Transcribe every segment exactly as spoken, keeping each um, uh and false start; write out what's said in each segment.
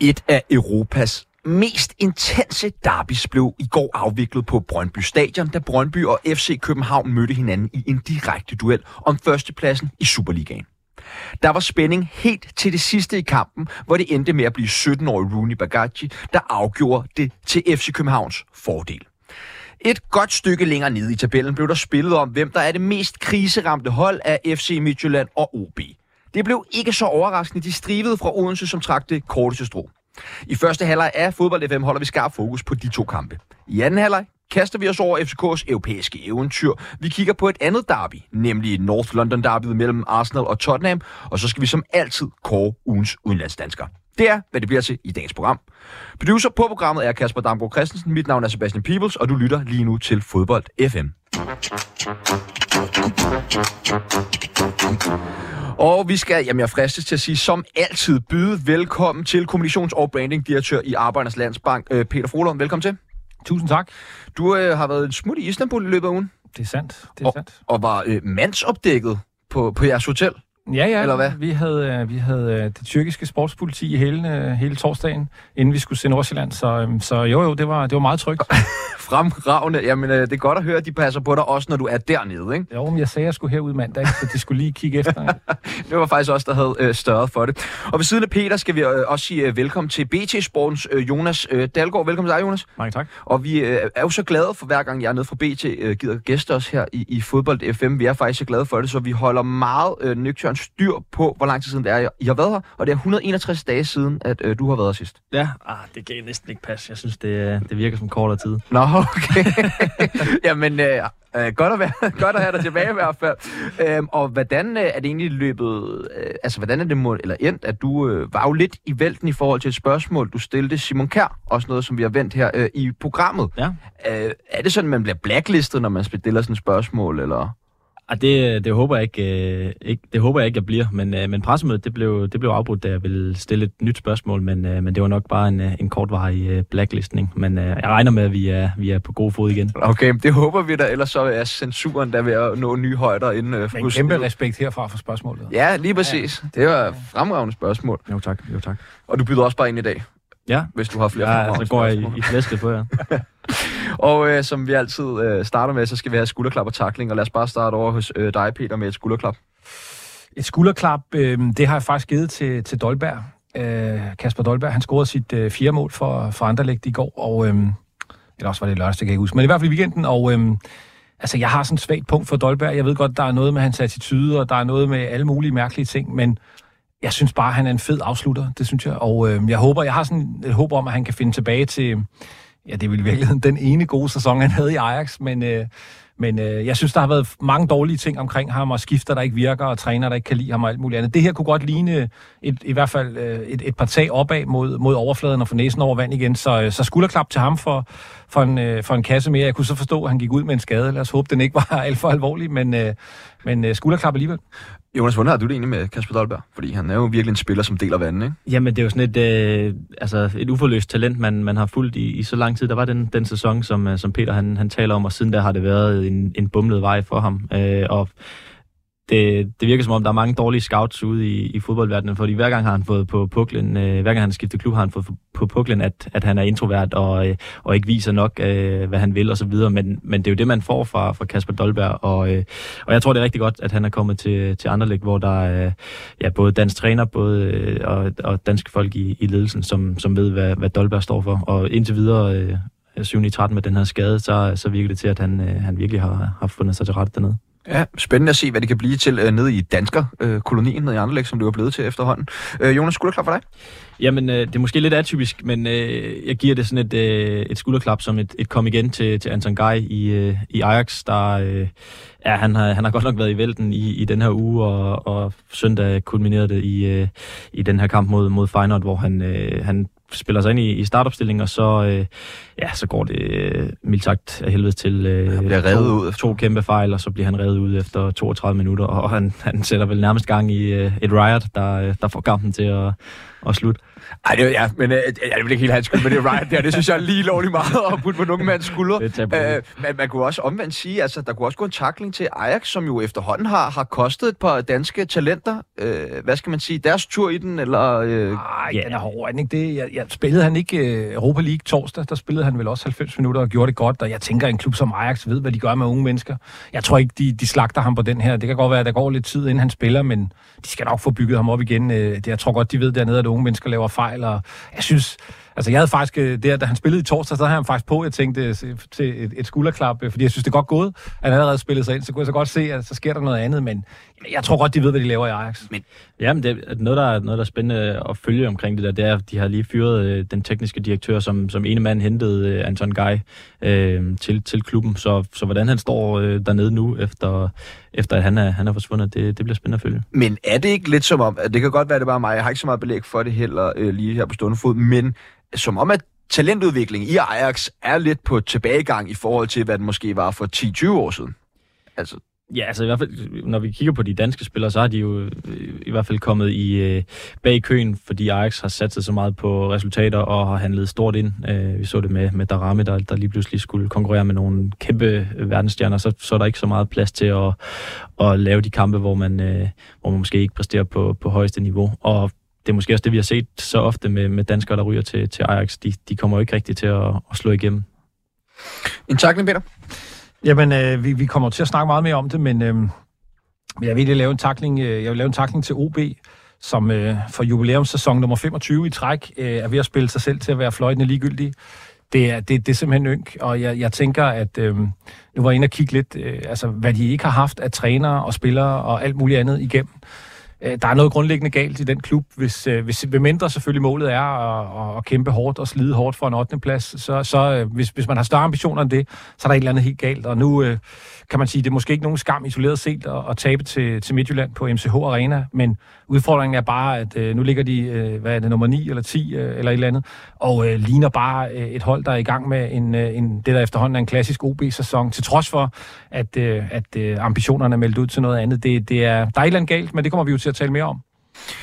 Et af Europas mest intense derbys blev i går afviklet på Brøndby Stadion, da Brøndby og F C København mødte hinanden i en direkte duel om førstepladsen i Superligaen. Der var spænding helt til det sidste i kampen, hvor det endte med at blive sytten-årige Rooney Bakari, der afgjorde det til F C Københavns fordel. Et godt stykke længere nede i tabellen blev der spillet om, hvem der er det mest kriseramte hold af F C Midtjylland og O B. Det blev ikke så overraskende, de strivede fra Odense, som trak det korteste strå. I første halvleg af Fodbold F M holder vi skarp fokus på de to kampe. I anden halvleg kaster vi os over F C K's europæiske eventyr. Vi kigger på et andet derby, nemlig North London derbyet mellem Arsenal og Tottenham, og så skal vi som altid kåre ugens udenlandsdanskere. Det er, hvad det bliver til i dagens program. Producer på programmet er Kasper Damgaard Christensen, mit navn er Sebastian Peebles, og du lytter lige nu til Fodbold F M. Og vi skal, jamen jeg fristes til at sige, som altid byde velkommen til kommunikations- og brandingdirektør i Arbejdernes Landsbank, Peter Frohlund. Velkommen til. Tusind tak. Du øh, har været en smut i Istanbul i løbet af ugen. Det er sandt, det er og, sandt. Og var øh, mandsopdækket på, på jeres hotel. Ja, ja. Eller hvad? Vi havde, vi havde det tyrkiske sportspoliti i hele, hele torsdagen, inden vi skulle til Nordsjælland, så, så jo, jo, det var, det var meget trygt. Fremragende. Jamen, det er godt at høre, at de passer på dig også, når du er dernede, ikke? Jo, men jeg sagde, jeg skulle herud mandag, så de skulle lige kigge efter. Det var faktisk også der havde øh, størret for det. Og ved siden af Peter skal vi øh, også sige øh, velkommen til B T Sportens øh, Jonas øh, Dalgaard. Velkommen til dig, Jonas. Mange tak. Og vi øh, er jo så glade for, hver gang jeg er nede fra B T, øh, gider gæster os her i, i Fodbold F M. Vi er faktisk så glade for det, så vi holder meget øh, nøgtørn styr på, hvor lang tid siden det er, I har været her, og det er et hundrede og enogtres dage siden, at øh, du har været her sidst. Ja, ah, det kan næsten ikke passe. Jeg synes, det, det virker som kortere tid. Nå, okay. Jamen, øh, øh, godt, at være, godt at have dig tilbage i hvert fald. Øhm, og hvordan øh, er det egentlig løbet, øh, altså hvordan er det mål, eller endt, at du øh, var jo lidt i vælten i forhold til et spørgsmål, du stillede Simon Kjær, også noget, som vi har vendt her øh, i programmet. Ja. Øh, er det sådan, man bliver blacklistet, når man stiller sådan et spørgsmål, eller... Ah, det, det håber jeg ikke, øh, ikke. Det håber jeg ikke, jeg bliver. Men, øh, men pressemødet, det blev, det blev afbrudt, da jeg ville stille et nyt spørgsmål. Men, øh, men det var nok bare en, en kortvarig øh, blacklistning. Men øh, jeg regner med, at vi er, vi er på god fod igen. Okay, det håber vi da. Ellers så er censuren der ved at nå nye højder inden. Øh, men kæmpe respekt herfra for spørgsmålet. Ja, lige præcis. Ja, ja. Det var et fremragende spørgsmål. Jo tak, jo tak. Og du byder også bare ind i dag. Ja. Hvis du har flere ja, altså, så går jeg i, i flæsket på jer. Ja. Og øh, som vi altid øh, starter med, så skal vi have skulderklap og tackling, og lad os bare starte over hos øh, dig, Peter, med et skulderklap. Et skulderklap, øh, det har jeg faktisk givet til, til Dolberg. Øh, Kasper Dolberg, han scorede sit øh, fjerde mål for, for Anderlecht i går, og, øh, eller også var det lørdag, det kan jeg ikke huske, men i hvert fald i weekenden, og øh, altså, jeg har sådan et svagt punkt for Dolberg. Jeg ved godt, der er noget med hans attitude, og der er noget med alle mulige mærkelige ting, men jeg synes bare, han er en fed afslutter, det synes jeg, og øh, jeg håber, jeg har sådan et håb om, at han kan finde tilbage til... Ja, det er vel i virkeligheden den ene gode sæson, han havde i Ajax, men, øh, men øh, jeg synes, der har været mange dårlige ting omkring ham, og skifter, der ikke virker, og træner, der ikke kan lide ham og alt muligt andet. Det her kunne godt ligne et, i hvert fald et, et par tag opad mod, mod overfladen og få næsen over vand igen, så, så skulderklap til ham for, for, en, øh, for en kasse mere. Jeg kunne så forstå, at han gik ud med en skade. Lad os håbe, den ikke var alt for alvorlig, men, øh, men øh, skulderklap alligevel. Jonas, hvordan har du det egentlig med Kasper Dolberg? Fordi han er jo virkelig en spiller, som deler vandet, ikke? Jamen, det er jo sådan et, øh, altså et uforløst talent, man, man har fulgt i, i så lang tid. Der var den, den sæson, som, som Peter han, han taler om, og siden der har det været en, en bumlet vej for ham. Øh, og det, det virker som om, der er mange dårlige scouts ude i, i fodboldverdenen, fordi hver gang har han fået på puklen, øh, hver gang han har skiftet klub, har han fået på puklen, at, at han er introvert og, øh, og ikke viser nok, øh, hvad han vil og så videre. Men, men det er jo det, man får fra, fra Kasper Dolberg, og, øh, og jeg tror, det er rigtig godt, at han er kommet til, til Anderlecht, hvor der er øh, ja, både dansk træner både, øh, og, og danske folk i, i ledelsen, som, som ved, hvad, hvad Dolberg står for. Og indtil videre... Øh, syv tretten med den her skade, så, så virker det til, at han, han virkelig har, har fundet sig til rette dernede. Ja, spændende at se, hvad det kan blive til uh, nede i danskerkolonien uh, nede i Anderlecht, som det var blevet til efterhånden. Uh, Jonas, skulderklap for dig? Jamen, uh, det er måske lidt atypisk, men uh, jeg giver det sådan et, uh, et skulderklap som et, et kom igen til, til Anton Gaaei i, uh, i Ajax, der uh, ja, han, har, han har godt nok været i vælten i, i den her uge, og, og søndag kulminerede det i, uh, i den her kamp mod, mod Feyenoord, hvor han, uh, han spiller sig ind i, i startopstilling, og så, øh, ja, så går det øh, mildt sagt af helvede til øh, han bliver revet ud to kæmpe fejl, og så bliver han revet ud efter toogtredive minutter, og han, han sætter vel nærmest gang i øh, et riot, der, øh, der får kampen til at, at slutte. Ej, det, ja, men, øh, ja, det er ikke helt hans skyld, men det riot der, det synes jeg er lige lovligt meget at putte på nogen mands skulder. Øh, men man kunne også omvendt sige, altså der kunne også gå en tackling til Ajax, som jo efterhånden har, har kostet et par danske talenter. Øh, hvad skal man sige, deres tur i den, eller... Øh... Ej, den er hård, ikke det? Jeg, jeg spillede han ikke Europa League torsdag, der spillede han vel også halvfems minutter og gjorde det godt, og jeg tænker, at en klub som Ajax ved, hvad de gør med unge mennesker. Jeg tror ikke, de, de slagter ham på den her. Det kan godt være, at der går lidt tid, inden han spiller, men de skal nok få bygget ham op igen. Jeg tror godt, de ved dernede, at unge mennesker laver fejl, og jeg synes... Altså, jeg havde faktisk, der, da han spillede i torsdag, så havde han faktisk på, jeg tænkte, til et, et skulderklap, fordi jeg synes, det er godt gået, han allerede spillede sig ind, så kunne jeg så godt se, at så sker der noget andet, men jeg tror godt, de ved, hvad de laver i Ajax. Men, jamen, det er noget, der er, noget, der er spændende at følge omkring det der, det er, at de har lige fyret øh, den tekniske direktør, som, som ene mand hentede øh, Anton Gaaei øh, til, til klubben, så, så hvordan han står øh, dernede nu, efter, efter at han er, han er forsvundet, det, det bliver spændende at følge. Men er det ikke lidt som om, det kan godt være, det bare mig, jeg har ikke så meget belæg for det heller, øh, lige her på stående fod, men som om, at talentudvikling i Ajax er lidt på tilbagegang i forhold til, hvad den måske var for ti til tyve år siden. Altså. Ja, altså i hvert fald, når vi kigger på de danske spillere, så har de jo i hvert fald kommet i øh, bag køen, fordi Ajax har sat sig så meget på resultater og har handlet stort ind. Øh, vi så det med, med Darami, der, der lige pludselig skulle konkurrere med nogle kæmpe verdensstjerner, så, så er der ikke så meget plads til at, at lave de kampe, hvor man, øh, hvor man måske ikke præsterer på, på højeste niveau. Og det er måske også det, vi har set så ofte med, med danskere, der ryger til, til Ajax. De, de kommer jo ikke rigtig til at, at slå igennem. En takling, Peter. Jamen, øh, vi, vi kommer til at snakke meget mere om det, men øh, jeg vil lave en takling, øh, jeg vil lave en takling til O B, som øh, for jubilæumssæson nummer femogtyve i træk øh, er ved at spille sig selv til at være fløjtende ligegyldige. Det er, det, det er simpelthen ynk, og jeg, jeg tænker, at øh, nu var jeg inde og kigge lidt, øh, altså, hvad de ikke har haft af trænere og spillere og alt muligt andet igennem. Der er noget grundlæggende galt i den klub, hvis, hvis, hvis mindre selvfølgelig målet er at, at kæmpe hårdt og slide hårdt for en ottende plads, så, så hvis, hvis man har større ambitioner end det, så er der et eller andet helt galt. Og nu øh, kan man sige, det er måske ikke nogen skam isoleret set at, at tabe til, til Midtjylland på M C H Arena, men udfordringen er bare, at øh, nu ligger de, øh, hvad er det, nummer ni eller ti øh, eller et eller andet, og øh, ligner bare øh, et hold, der er i gang med en, øh, en, det, der efterhånden er en klassisk O B-sæson, til trods for, at, øh, at øh, ambitionerne er meldt ud til noget andet. Det, det er, der er et eller andet galt, men det kommer vi jo til at tale mere om.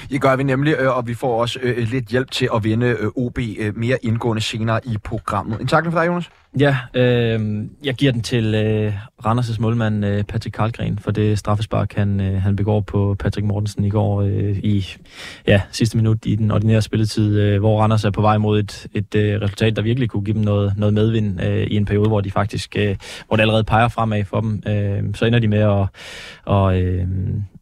Det gør vi nemlig, og vi får også øh, lidt hjælp til at vende øh, O B øh, mere indgående senere i programmet. En takling for dig, Jonas. Ja, øh, jeg giver den til øh, Randers' målmand øh, Patrick Karlgren for det straffespark, han, øh, han begår på Patrick Mortensen i går øh, i ja, sidste minut i den ordinære spilletid, øh, hvor Randers er på vej mod et, et øh, resultat, der virkelig kunne give dem noget, noget medvind øh, i en periode, hvor de faktisk øh, hvor det allerede peger fremad for dem. Øh, så ender de med at... Og, øh,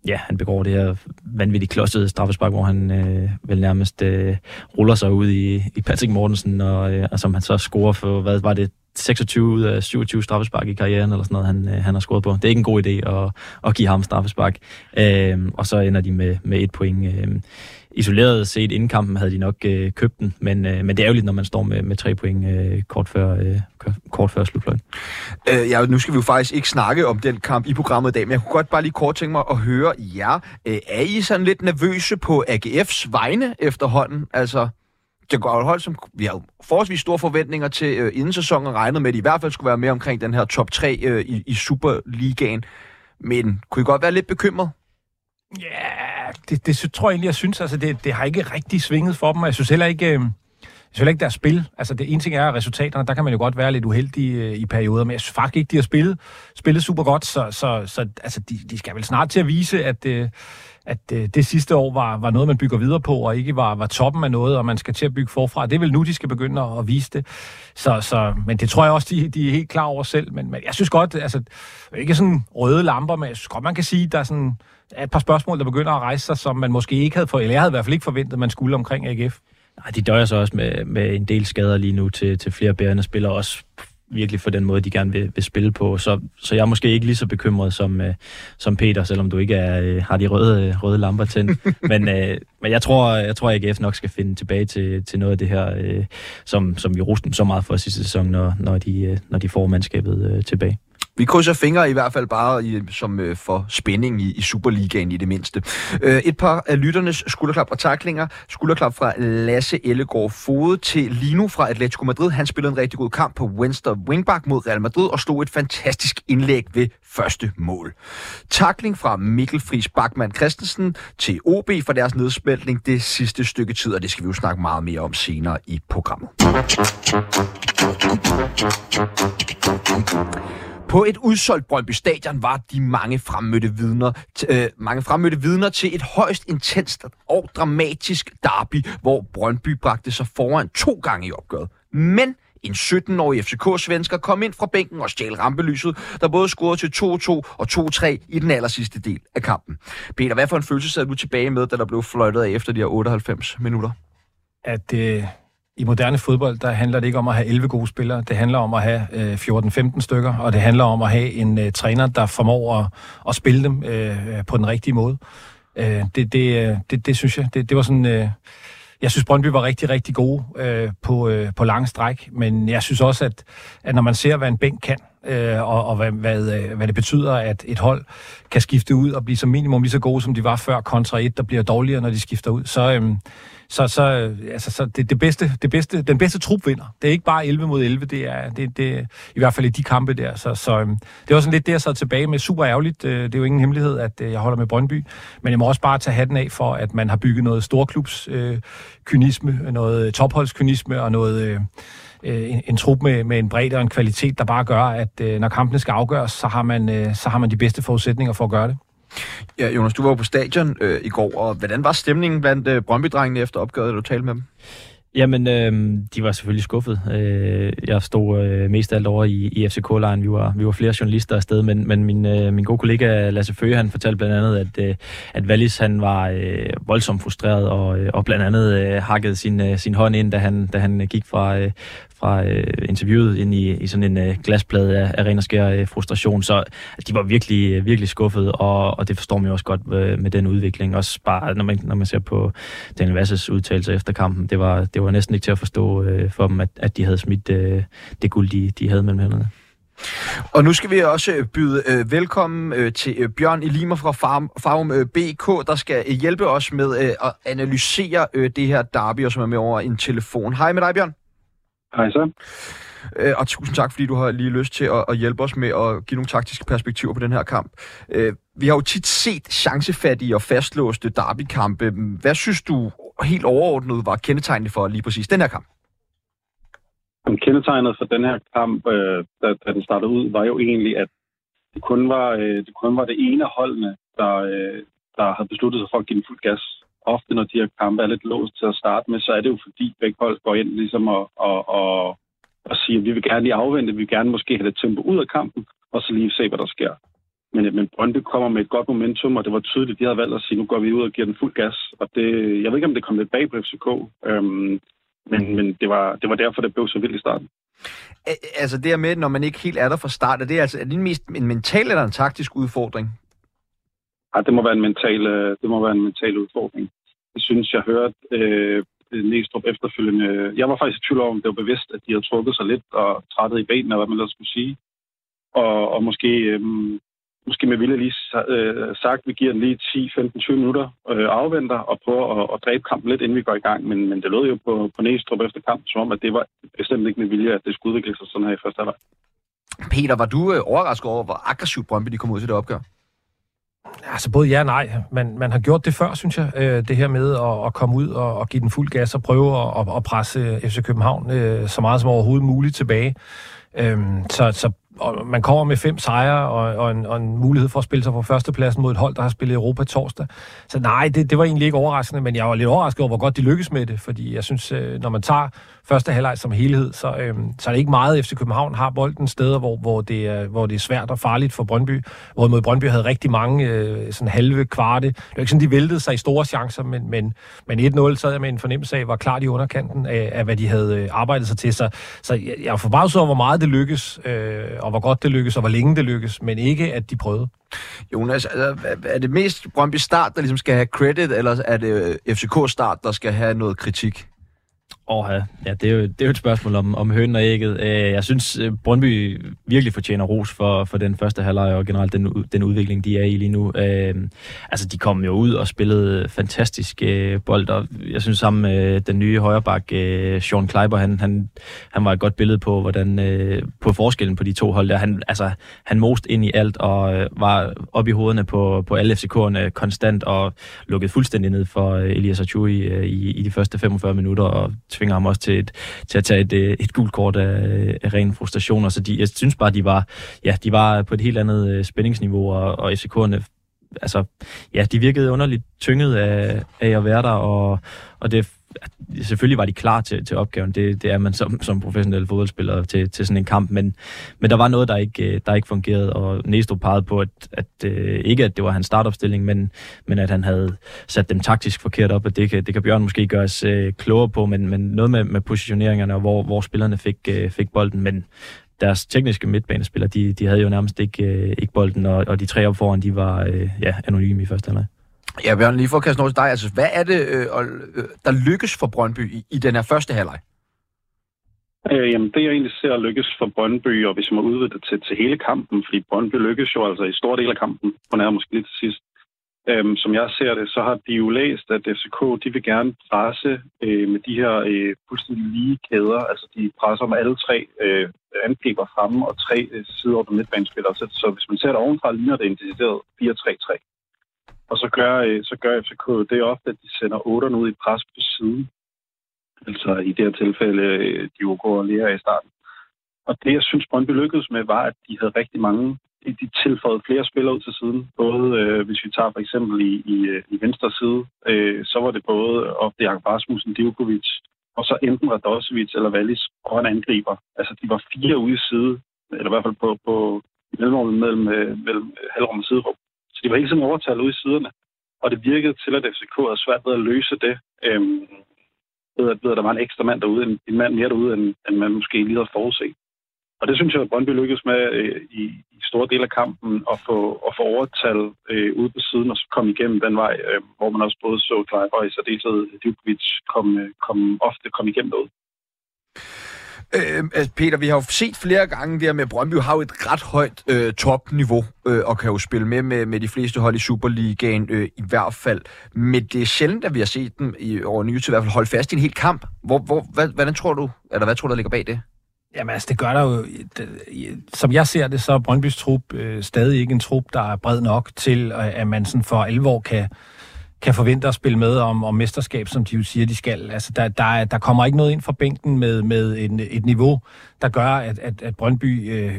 ja, han begår det her vanvittigt klodsede straffespark, hvor han øh, vel nærmest øh, ruller sig ud i, i Patrick Mortensen, og, øh, og som han så scorer for, hvad var det, seksogtyve ud af syvogtyve straffespark i karrieren, eller sådan noget, han, øh, han har scoret på. Det er ikke en god idé at, at give ham straffespark. Øh, og så ender de med, med et point. Øh, isoleret set inden kampen havde de nok øh, købt den, men, øh, men det er jo lidt, når man står med, med tre point øh, kort før, øh, kort før slutfløjen. Øh, ja, nu skal vi jo faktisk ikke snakke om den kamp i programmet i dag, men jeg kunne godt bare lige kort tænke mig at høre jer. Øh, er I sådan lidt nervøse på A G F's vegne efterhånden? Altså, det går jo et hold, som vi har forholdsvis store forventninger til øh, inden sæsonen, regnet med, at I, i hvert fald skulle være med omkring den her top tre øh, i, i Superligaen. Men kunne I godt være lidt bekymret? Ja, yeah, det, det tror jeg egentlig, jeg synes. Altså, det, det har ikke rigtig svinget for dem, og jeg synes heller ikke, øh, jeg synes heller ikke deres spil. Altså, det ene ting er resultaterne, der kan man jo godt være lidt uheldig øh, i perioder, men jeg synes faktisk ikke, de har spillet, spillet super godt, så, så, så altså, de, de skal vel snart til at vise, at... Øh, at øh, det sidste år var, var noget, man bygger videre på, og ikke var, var toppen af noget, og man skal til at bygge forfra. Det er vel nu, de skal begynde at, at vise det. Så, så, men det tror jeg også, de, de er helt klar over selv. Men, men jeg synes godt, altså, ikke sådan røde lamper, men jeg synes godt, man kan sige, der er, sådan, der er et par spørgsmål, der begynder at rejse sig, som man måske ikke havde forventet, eller jeg havde i hvert fald ikke forventet, man skulle omkring A G F. Nej, de døjer så også med, med en del skader lige nu til, til flere bærende spillere også. Virkelig for den måde, de gerne vil, vil spille på. Så, så jeg er måske ikke lige så bekymret som, øh, som Peter, selvom du ikke er, øh, har de røde, røde lamper tændt. Men, øh, men jeg tror, jeg tror A G F nok skal finde tilbage til, til noget af det her, øh, som, som vi roste dem så meget for sidste sæson, når, når, de, øh, når de får mandskabet øh, tilbage. Vi krydser fingre i hvert fald bare i, som øh, for spænding i, i Superligaen i det mindste. Øh, et par af lytternes skulderklap og taklinger. Skulderklap fra Lasse Ellegaard Fode til Lino fra Atletico Madrid. Han spillede en rigtig god kamp på venstre wingback mod Real Madrid og stod et fantastisk indlæg ved første mål. Takling fra Mikkel Friis Bachmann Christensen til O B for deres nedsmeltning det sidste stykke tid, og det skal vi jo snakke meget mere om senere i programmet. På et udsolgt Brøndby Stadion var de mange fremmødte vidner, t- øh, mange fremmødte vidner til et højst intenst og dramatisk derby, hvor Brøndby bragte sig foran to gange i opgøret. Men en sytten-årig F C K-svensker kom ind fra bænken og stjal rampelyset, der både scorede til to-to og to-tre i den allersidste del af kampen. Peter, hvad for en følelse sad du tilbage med, da der blev fløjtet af efter de her otteoghalvfems minutter? At øh, i moderne fodbold, der handler det ikke om at have elleve gode spillere. Det handler om at have øh, fjorten-femten stykker, og det handler om at have en øh, træner, der formår at, at spille dem øh, på den rigtige måde. Øh, det, det, det, det synes jeg, det, det var sådan... Øh, Jeg synes, Brøndby var rigtig, rigtig gode øh, på, øh, på lange stræk, men jeg synes også, at, at når man ser, hvad en bænk kan, øh, og, og hvad, hvad, øh, hvad det betyder, at et hold kan skifte ud og blive som minimum lige så gode, som de var før, kontra et, der bliver dårligere, når de skifter ud, så, øh, så, så, øh, altså, så det, det bedste, det bedste, den bedste trup vinder. Det er ikke bare elleve mod elleve, det er det, det, i hvert fald i de kampe der. Så, så øh, det var sådan lidt det, jeg sad tilbage med. Super ærgerligt. Det er jo ingen hemmelighed, at øh, jeg holder med Brøndby, men jeg må også bare tage hatten af for, at man har bygget noget storklubs øh, kynisme, noget topholdskynisme og noget... Øh, En, en trup med, med en bredde og en kvalitet, der bare gør, at øh, når kampene skal afgøres, så har, man, øh, så har man de bedste forudsætninger for at gøre det. Ja, Jonas, du var på stadion øh, i går, og hvordan var stemningen blandt øh, Brøndby-drengene efter opgøret, da du talte med dem? Jamen, øh, de var selvfølgelig skuffet. Øh, jeg stod øh, mest alt over i, i F C K-lejren. Vi var, vi var flere journalister afsted, men, men min, øh, min gode kollega Lasse Føge, han fortalte blandt andet, at, øh, at Wallis, han var øh, voldsomt frustreret, og, øh, og blandt andet øh, hakkede sin, øh, sin hånd ind, da han, da han gik fra... Øh, fra øh, interviewet ind i, i sådan en øh, glasplade af, af ren og skær øh, frustration, så altså, de var virkelig, øh, virkelig skuffet, og, og det forstår man jo også godt øh, med den udvikling. Også bare, når man, når man ser på Daniel Vasses udtalelser efter kampen, det var, det var næsten ikke til at forstå øh, for dem, at, at de havde smidt øh, det guld, de, de havde mellem hænderne. Og nu skal vi også byde øh, velkommen øh, til øh, Bjørn Elimar fra Farum, Farum øh, B K, der skal øh, hjælpe os med øh, at analysere øh, det her derby, og som er med over en telefon. Hej med dig, Bjørn. Hej så. Øh, og tusind tak, fordi du har lige lyst til at, at hjælpe os med at give nogle taktiske perspektiver på den her kamp. Øh, vi har jo tit set chancefattige og fastlåste derbykampe. Hvad synes du helt overordnet var kendetegnet for lige præcis den her kamp? Kendetegnet for den her kamp, øh, da, da den startede ud, var jo egentlig, at det kun var, øh, det, kun var det ene holdene, der, øh, der havde besluttet sig for at give den fuld gas. Ofte, når de her kampe er lidt låst til at starte med, så er det jo fordi begge hold går ind ligesom og, og, og, og siger, at vi vil gerne lige afvente, vi vil gerne måske have det tempo ud af kampen, og så lige se, hvad der sker. Men, men Brøndby kommer med et godt momentum, og det var tydeligt, at de havde valgt at sige, nu går vi ud og giver den fuld gas. Og det, jeg ved ikke, om det kom lidt bag på F C K, øhm, men, men det, var, det var derfor, det blev så vildt i starten. Altså det her med, når man ikke helt er der fra start, er det altså, er det mest en mental eller en taktisk udfordring? Ja, det må være en mental, det må være en mental udfordring. Jeg synes, jeg hørte øh, Neestrup efterfølgende. Jeg var faktisk i tvivl om, det var bevidst, at de havde trukket sig lidt og trættet i benene, og hvad man ellers skulle sige. Og, og måske, øh, måske med vilje lige øh, sagt, vi giver den lige ti femten tyve minutter øh, afventer og prøver at, at dræbe kampen lidt, inden vi går i gang. Men, men det lød jo på, på Neestrup efter kampen, som om, at det var bestemt ikke med vilje, at det skulle udvikle sig sådan her i første halvleg. Peter, var du øh, overrasket over, hvor aggressivt Brøndby de kom ud til det opgør? Altså både ja og nej. Man, man har gjort det før, synes jeg, øh, det her med at, at komme ud og at give den fuld gas og prøve at, at, at presse F C København øh, så meget som overhovedet muligt tilbage. Øhm, så så og man kommer med fem sejre og, og, en, og en mulighed for at spille sig på førstepladsen mod et hold, der har spillet Europa torsdag. Så nej, det, det var egentlig ikke overraskende, men jeg var lidt overrasket over, hvor godt de lykkedes med det, fordi jeg synes, når man tager første halvleg som helhed, så, øhm, så er det ikke meget. F C København har bolden steder, hvor, hvor, det er, hvor det er svært og farligt for Brøndby. Hvorimod Brøndby havde rigtig mange øh, sådan halve, kvarte. Det var ikke sådan, de væltede sig i store chancer, men, men, men et nul sad jeg med en fornemmelse af, var klart i underkanten af, af hvad de havde arbejdet sig til. Så, så jeg, jeg var forbavset over, hvor meget det lykkes, øh, og hvor godt det lykkes, og hvor længe det lykkes, men ikke, at de prøvede. Jonas, er det mest Brøndby start, der ligesom skal have credit, eller er det F C K start, der skal have noget kritik? Åh ja, det er, jo, det er jo et spørgsmål om, om hønen og ægget. Jeg synes, Brøndby virkelig fortjener ros for, for den første halvleg og generelt den, den udvikling, de er i lige nu. Altså, de kom jo ud og spillede fantastisk bold, og jeg synes sammen med den nye højreback, Sean Klaiber, han, han, han var et godt billede på, hvordan, på forskellen på de to hold der. Han, altså, han moste ind i alt og var oppe i hovederne på, på alle F C K'erne konstant og lukkede fuldstændig ned for Elias Achui i, i de første femogfyrre minutter, og tvinger ham også til, et, til at tage et, et gult kort af, af ren frustration. Så de, jeg synes bare, de var, ja, de var på et helt andet spændingsniveau, og, og F C K'erne, altså, ja, de virkede underligt tynget af, af at være der, og, og det, selvfølgelig var de klar til, til opgaven. Det, det er man som, som professionel fodboldspiller til, til sådan en kamp, men, men der var noget, der ikke, der ikke fungerede, og Neestrup pegede på, at, at ikke at det var hans startopstilling, men, men at han havde sat dem taktisk forkert op, og det kan, det kan Bjørn måske gøre os klogere på, men, men noget med, med positioneringerne og hvor, hvor spillerne fik, fik bolden, men deres tekniske midtbanespillere, de, de havde jo nærmest ikke, ikke bolden, og, og de tre op foran, de var ja, anonyme i første halvleg. Ja, Bjørn, lige for at kaste noget til dig. Altså, hvad er det, øh, øh, der lykkes for Brøndby i, i den her første halvleg? Øh, jamen, det jeg egentlig ser lykkes for Brøndby, og hvis man udvider det til, til hele kampen, fordi Brøndby lykkes jo altså i stor del af kampen, på nær måske lige til sidst. Øhm, som jeg ser det, så har de jo læst, at F C K, de vil gerne presse øh, med de her øh, fuldstændig lige kæder. Altså, de presser med alle tre øh, angriber fremme og tre øh, sideordnede midtbanespillere. Så, så hvis man ser det ovenfra, ligner det en decideret fire tre tre. Og så gør, så gør F C K det ofte, at de sender otterne ud i pres på siden. Altså i det her tilfælde, de jo går og lærer i starten. Og det, jeg synes, Brøndby lykkedes med, var, at de havde rigtig mange. De tilføjede flere spillere ud til siden. Både, øh, hvis vi tager for eksempel i, i, i venstre side, øh, så var det både ofte Jakob Rasmussen, Djokovic, og så enten Radosevic eller Wallis, og en angriber. Altså, de var fire ude i side, eller i hvert fald på, på mellemrummet mellem, mellem halvrum og siderum. Så de var hele tiden overtalt ude i siderne, og det virkede til, at F C K havde svært ved at løse det. Øhm, ved, at, ved at der var en ekstra mand derude, en, en mand mere derude, end, end man måske lige havde forudset. Og det synes jeg, at Brøndby lykkedes med øh, i, i store dele af kampen, at få, at få overtalt øh, ude på siden og så komme igennem den vej, øh, hvor man også både så Klaiber og Sadetid Djokovic kom, kom ofte kom igennem derude. Øh, Peter, vi har jo set flere gange der med Brøndby har jo et ret højt øh, topniveau øh, og kan jo spille med, med med de fleste hold i Superligaen øh, i hvert fald. Men det er sjældent, at vi har set dem i over nytid i hvert fald holde fast i en hel kamp. Hvor, hvor, hvad, hvordan tror du, eller hvad tror du, der ligger bag det? Jamen altså, det gør der jo, det, som jeg ser det, så er Brøndbys trup øh, stadig ikke en trup, der er bred nok til, at man sådan for alvor kan... kan forvente at spille med om, om mesterskab, som de jo siger, de skal. Altså, der, der, der kommer ikke noget ind fra bænken med, med en, et niveau, der gør, at, at, at Brøndby øh,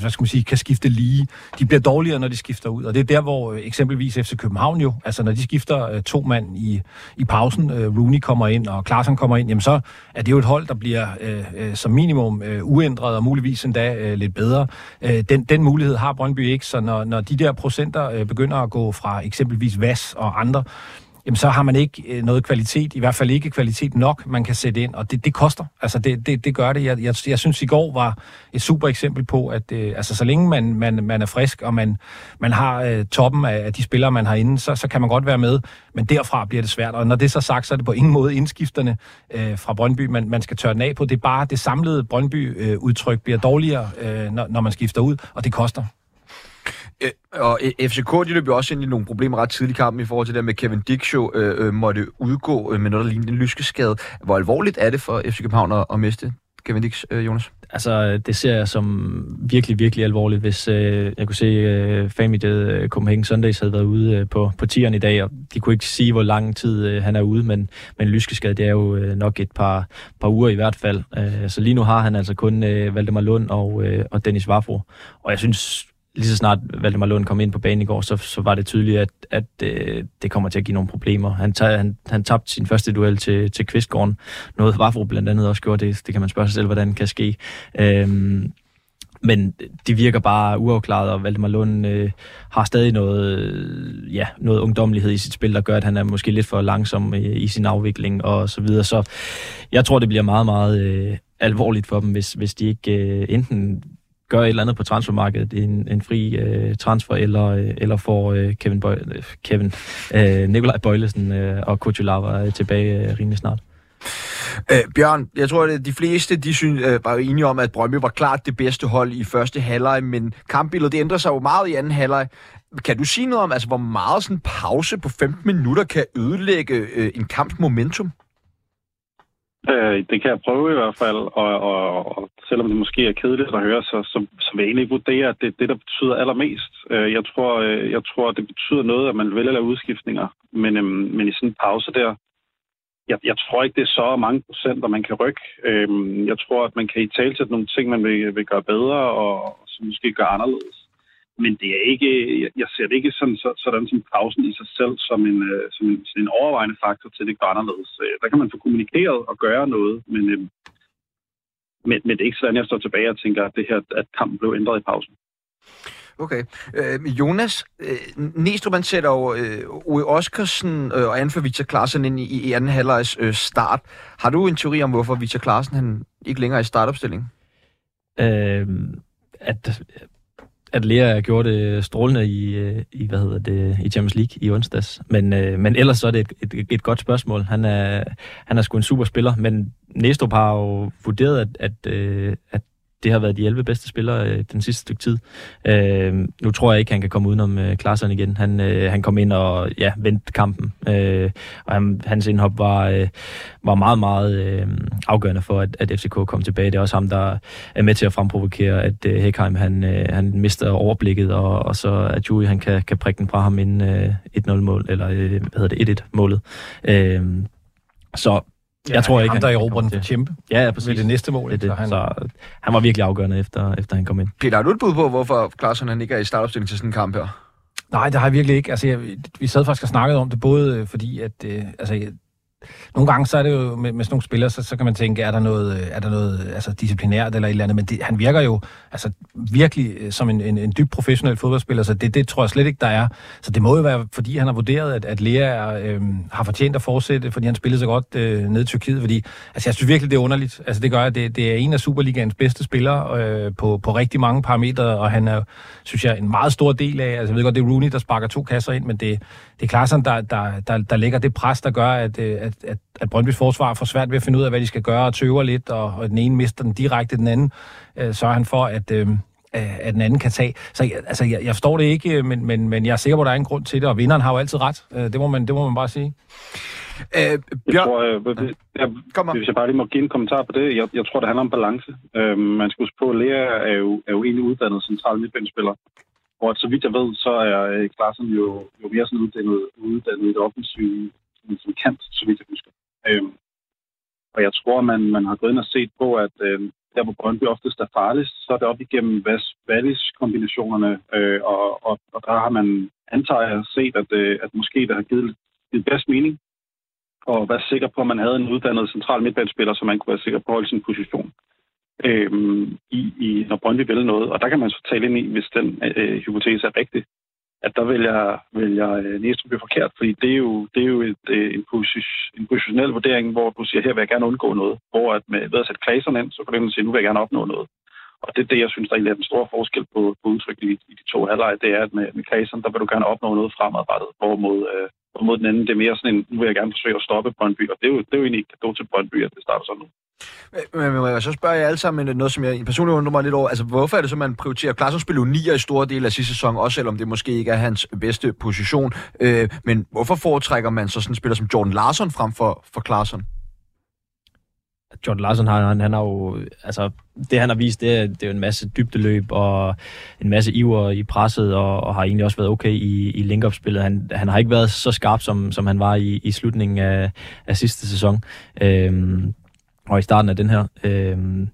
hvad skal man sige, kan skifte lige. De bliver dårligere, når de skifter ud. Og det er der, hvor øh, eksempelvis F C København jo, altså når de skifter øh, to mand i, i pausen, øh, Rooney kommer ind, og Claesson kommer ind, jamen så er det jo et hold, der bliver øh, øh, som minimum øh, uændret, og muligvis endda øh, lidt bedre. Øh, den, den mulighed har Brøndby ikke, så når, når de der procenter øh, begynder at gå fra eksempelvis V A S og andre, jamen så har man ikke noget kvalitet, i hvert fald ikke kvalitet nok, man kan sætte ind, og det, det koster. Altså det, det, det gør det. Jeg, jeg, jeg synes, i går var et super eksempel på, at øh, altså, så længe man, man, man er frisk, og man, man har øh, toppen af de spillere, man har inde, så, så kan man godt være med, men derfra bliver det svært. Og når det er så sagt, så er det på ingen måde indskifterne øh, fra Brøndby, man, man skal tørre den af på. Det er bare det samlede Brøndby-udtryk øh, bliver dårligere, øh, når, når man skifter ud, og det koster. Øh, og F C K, de løb jo også ind i nogle problemer ret tidligt i kampen i forhold til det med Kevin Diks jo øh, måtte udgå øh, med noget, der lignede en lyskeskade. Hvor alvorligt er det for F C København at, at miste Kevin Diks, øh, Jonas? Altså, det ser jeg som virkelig, virkelig alvorligt, hvis øh, jeg kunne se, øh, fanmediet øh, Copenhagen Sundays havde været ude øh, på, på tieren i dag, og de kunne ikke sige, hvor lang tid øh, han er ude, men, men lyskeskade, det er jo øh, nok et par, par uger i hvert fald. Øh, så lige nu har han altså kun øh, Valdemar Lund og, øh, og Dennis Vafro, og jeg synes... Lige så snart Valdemar Lund kom ind på banen i går, så, så var det tydeligt, at, at, at det kommer til at give nogle problemer. Han, tager, han, han tabte sin første duel til, til Kvistgården. Noget Vafro blandt andet også gjorde det. Det kan man spørge sig selv, hvordan det kan ske. Øhm, men det virker bare uafklaret, og Valdemar Lund øh, har stadig noget, øh, ja, noget ungdommelighed i sit spil, der gør, at han er måske lidt for langsom øh, i sin afvikling og så videre. Så jeg tror, det bliver meget, meget øh, alvorligt for dem, hvis, hvis de ikke øh, enten... gør et eller andet på transfermarkedet, en, en fri øh, transfer, eller, øh, eller får øh, Kevin, Bøj, øh, Kevin øh, Nikolaj Bøjlesen øh, og Kuchulava tilbage øh, rimelig snart. Øh, Bjørn, jeg tror, at de fleste de synes, øh, var enige om, at Brøndby var klart det bedste hold i første halvleg, men kampbilledet det ændrer sig jo meget i anden halvleg. Kan du sige noget om, altså, hvor meget sådan en pause på femten minutter kan ødelægge øh, en kamps momentum? Øh, det kan jeg prøve i hvert fald, og, og, og selvom det måske er kedeligt at høre, så, så, så vil jeg egentlig vurdere, at det er det, der betyder allermest. Øh, jeg, tror, øh, jeg tror, det betyder noget, at man vælger at lave udskiftninger, men, øh, men i sådan en pause der, jeg, jeg tror ikke, det er så mange procenter, man kan rykke. Øh, jeg tror, at man kan italesætte nogle ting, man vil, vil gøre bedre, og som måske gør anderledes. Men det er ikke, jeg ser det ikke sådan, sådan som pausen i sig selv som en, som en, som en overvejende faktor til, det går anderledes. Der kan man få kommunikeret og gøre noget, men, men, men det er ikke sådan, jeg står tilbage og tænker, at, det her, at kampen blev ændret i pausen. Okay. Øh, Jonas, øh, Neestrup han sætter jo øh, Ole Oskarsen øh, og anfører Victor Larsen ind i, i anden halvlejs øh, start. Har du en teori om, hvorfor Victor Larsen han ikke længere er i startopstillingen? Øh, at... at Lea gjorde det strålende i, i, hvad hedder det, i Champions League i onsdags. Men, øh, men ellers så er det et, et, et godt spørgsmål. Han er, han er sgu en superspiller, men Neestrup har jo vurderet, at, at, øh, at det har været de elleve bedste spillere øh, den sidste stykke tid. Øh, nu tror jeg ikke, han kan komme udenom øh, Claesson igen. Han, øh, han kom ind og ja, vendte kampen, øh, og han, hans indhop var, øh, var meget, meget øh, afgørende for, at, at F C K kom tilbage. Det er også ham, der er med til at fremprovokere, at øh, Hækheim han, øh, han mister overblikket, og, og så at Juri, han kan, kan prikke den fra ham inden øh, et nul mål, eller øh, hvad hedder det, et et målet. Øh, så... Ja, jeg tror ikke, han der erobrer den for Tjempe. Ja, ja, præcis. Ved det næste mål. Det, det. Så han... Så han var virkelig afgørende, efter, efter han kom ind. Peter, har du et bud på, hvorfor Claesson han ikke er i startopstilling til sådan en kamp her? Nej, det har jeg virkelig ikke. Altså, jeg, vi sad faktisk og snakkede om det, både fordi, at øh, altså, jeg, nogle gange så er det jo, med, med sådan nogle spillere, så, så kan man tænke, er der noget, er der noget altså, disciplinært eller et eller andet, men det, han virker jo altså, virkelig som en, en, en dyb professionel fodboldspiller, så det, det tror jeg slet ikke, der er. Så det må jo være, fordi han har vurderet, at, at Lea er, øh, har fortjent at fortsætte, fordi han spillede så godt øh, nede i Tyrkiet, fordi altså, jeg synes virkelig, det er underligt. Altså, det gør jeg, det, det er en af Superligaens bedste spillere øh, på, på rigtig mange parametre, og han er, synes jeg, en meget stor del af, altså jeg ved godt, det er Rooney, der sparker to kasser ind, men det, det er Claesson, der, der, der, der lægger det pres, der gør, at øh, at, at, at Brøndbys forsvar får svært ved at finde ud af, hvad de skal gøre, og tøver lidt, og, og den ene mister den direkte, den anden øh, sørger han for, at, øh, at den anden kan tage. Så altså, jeg, jeg forstår det ikke, men, men, men jeg er sikker på, at der er en grund til det, og vinderen har jo altid ret. Det må man, det må man bare sige. Øh, Bjørn... Jeg tror, jeg, jeg, jeg, hvis jeg bare lige må give en kommentar på det, jeg, jeg tror, det handler om balance. Øh, man skal huske på, at Lea er jo, er jo egentlig uddannet central midtbanespiller. Og så vidt jeg ved, så er Claesson jo, jo mere sådan uddannet, uddannet i det offensive som kant, så vidt jeg husker. Øhm, og jeg tror, man, man har gået ind og set på, at øh, der hvor Brøndby oftest er farligst, så er det op igennem Valis-kombinationerne, øh, og, og, og der har man antaget set, at, øh, at måske det har givet, givet bedst mening, og være sikker på, at man havde en uddannet central midtbanespiller, så man kunne være sikker på at holde sin position, øh, i, i, når Brøndby vil noget. Og der kan man så tale ind i, hvis den øh, hypotese er rigtig, at der vil jeg, vil jeg Neestrup blive forkert, fordi det er jo, det er jo et, en, position, en positionel vurdering, hvor du siger, her vil jeg gerne undgå noget, hvor at med, ved at sætte Claesson ind, så kan du sige, nu vil jeg gerne opnå noget. Og det er det, jeg synes, der er en stor forskel på, på udtrykket i, i de to halvleje, det er, at med, med Claesson, der vil du gerne opnå noget fremadrettet, hvorimod øh, mod den anden, det er mere sådan en, nu vil jeg gerne forsøge at stoppe Brøndby, og det er jo, det er jo egentlig ikke gå til Brøndby, at det starter sådan nu. Men, men, men så spørger jeg alle sammen noget, som jeg personligt undrer mig lidt over. Altså, hvorfor er det så, man prioriterer Claesson spiller jo nier i store dele af sidste sæson, også selvom det måske ikke er hans bedste position. Øh, men hvorfor foretrækker man så sådan en spiller som Jordan Larsson frem for, for Claesson? Jordan Larsson, han, han har jo... Altså, det han har vist, det er, det er jo en masse dybdeløb og en masse iver i presset, og, og har egentlig også været okay i, i link-up-spillet. Han, han har ikke været så skarp, som, som han var i, i slutningen af, af sidste sæson. Øhm, og i starten af den her. Øhm,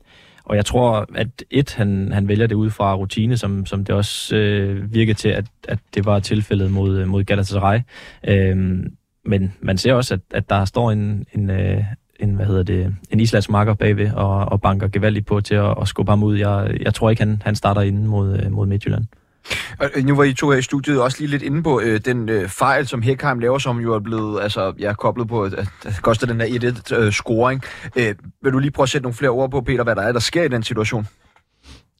og jeg tror, at et, han, han vælger det ud fra rutine, som, som det også øh, virkede til, at, at det var tilfældet mod, mod Galatasaray. Øhm, men man ser også, at, at der står en... en øh, en, hvad hedder det, en islandsmarker bagved, og, og banker gevaldigt på til at, at skubbe ham ud. Jeg, jeg tror ikke, han, han starter inden mod, mod Midtjylland. Og nu var I to her i studiet også lige lidt inde på øh, den øh, fejl, som Hækheim laver, som jo er blevet, altså, jeg er koblet på, at det koster den her et et-scoring. Øh, vil du lige prøve at sætte nogle flere ord på, Peter, hvad der er, der sker i den situation?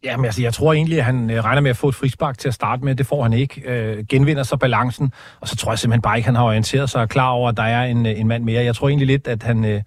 Jamen, altså, jeg tror egentlig, at han regner med at få et frispark til at starte med. Det får han ikke. Øh, genvinder så balancen, og så tror jeg simpelthen bare ikke, han har orienteret sig og klar over, at der er en, en mand mere. Jeg tror egentlig lidt, at han... Øh,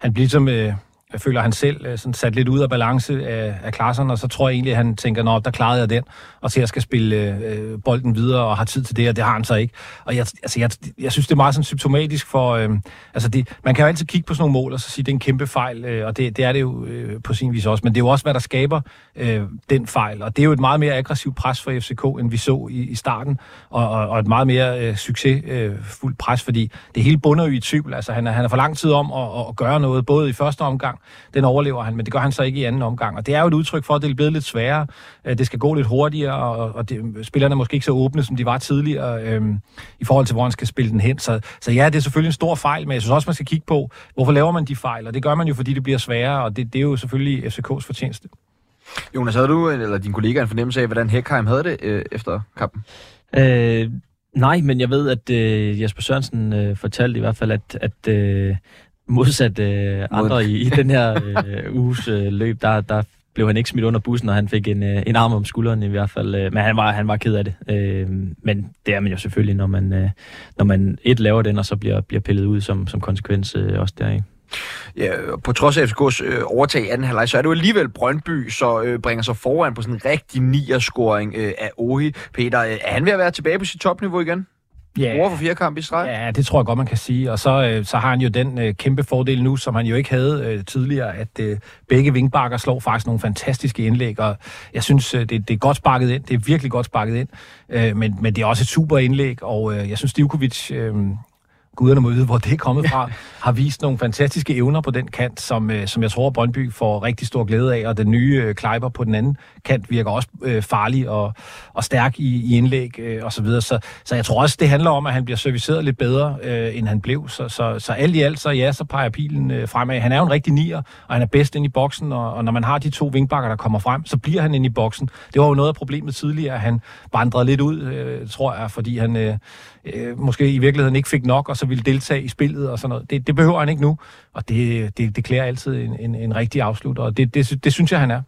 han bliver som øh, jeg føler han selv øh, sådan sat lidt ud af balance af, af Claesson, og så tror jeg egentlig, at han tænker, nå, der klarede jeg den, og så jeg skal spille øh, bolden videre og har tid til det, og det har han så ikke. Og jeg, altså, jeg, jeg synes, det er meget sådan symptomatisk for, øh, altså det, man kan jo altid kigge på sådan nogle mål og så sige, det er en kæmpe fejl, øh, og det, det er det jo øh, på sin vis også, men det er jo også, hvad der skaber øh, den fejl, og det er jo et meget mere aggressivt pres for F C K, end vi så i, i starten, og, og, og et meget mere øh, succesfuldt øh, pres, fordi det hele bunder jo i tvivl, altså han er, han er for lang tid om at, at gøre noget, både i første omgang, den overlever han, men det gør han så ikke i anden omgang. Og det er jo et udtryk for, at det er blevet lidt sværere. Det skal gå lidt hurtigere, og det, spillerne er måske ikke så åbne, som de var tidligere, øhm, i forhold til, hvor han skal spille den hen. Så, så ja, det er selvfølgelig en stor fejl, men jeg synes også, man skal kigge på, hvorfor laver man de fejl? Og det gør man jo, fordi det bliver sværere, og det, det er jo selvfølgelig F C K's fortjeneste. Jonas, havde du, eller din kollega, en fornemmelse af, hvordan Hækheim havde det øh, efter kampen? Øh, nej, men jeg ved, at øh, Jesper Sørensen øh, fortalte i hvert fald, at... at øh, modsat øh, andre i, i den her øh, uges øh, løb, der, der blev han ikke smidt under bussen, og han fik en, øh, en arm om skulderen i hvert fald. Øh, men han var, han var ked af det. Øh, men det er man jo selvfølgelig, når man, øh, når man et laver den, og så bliver, bliver pillet ud som, som konsekvens øh, også deri. Ja, på trods af F C K's øh, overtag i anden halvleg, så er det jo alligevel Brøndby, så øh, bringer sig foran på sådan en rigtig nier-scoring øh, af Ohi. Peter, øh, er han ved at være tilbage på sit topniveau igen? Yeah. Over for fire kamp i streg. Ja, det tror jeg godt, man kan sige. Og så, øh, så har han jo den øh, kæmpe fordel nu, som han jo ikke havde øh, tidligere, at øh, begge vingbakker slår faktisk nogle fantastiske indlæg, og jeg synes, øh, det, det er godt sparket ind. Det er virkelig godt sparket ind. Øh, men, men det er også et super indlæg, og øh, jeg synes, Divkovic... Øh, guderne må vide, hvor det er kommet fra, har vist nogle fantastiske evner på den kant, som, som jeg tror, Brøndby får rigtig stor glæde af, og den nye Klaiber på den anden kant virker også øh, farlig og, og stærk i, i indlæg øh, og så videre. Så, så jeg tror også, det handler om, at han bliver serviceret lidt bedre, øh, end han blev. Så, så, så alt i alt, så ja, så peger pilen øh, fremad. Han er jo en rigtig nier, og han er bedst inde i boksen, og, og når man har de to vingbakker, der kommer frem, så bliver han inde i boksen. Det var jo noget af problemet tidligere, at han vandrede lidt ud, øh, tror jeg, fordi han øh, øh, måske i virkeligheden ikke fik nok, og så ville deltage i spillet og sådan noget. Det, det behøver han ikke nu, og det, det, det klæder altid en, en, en rigtig afslutter, og det, det, det synes jeg, han er.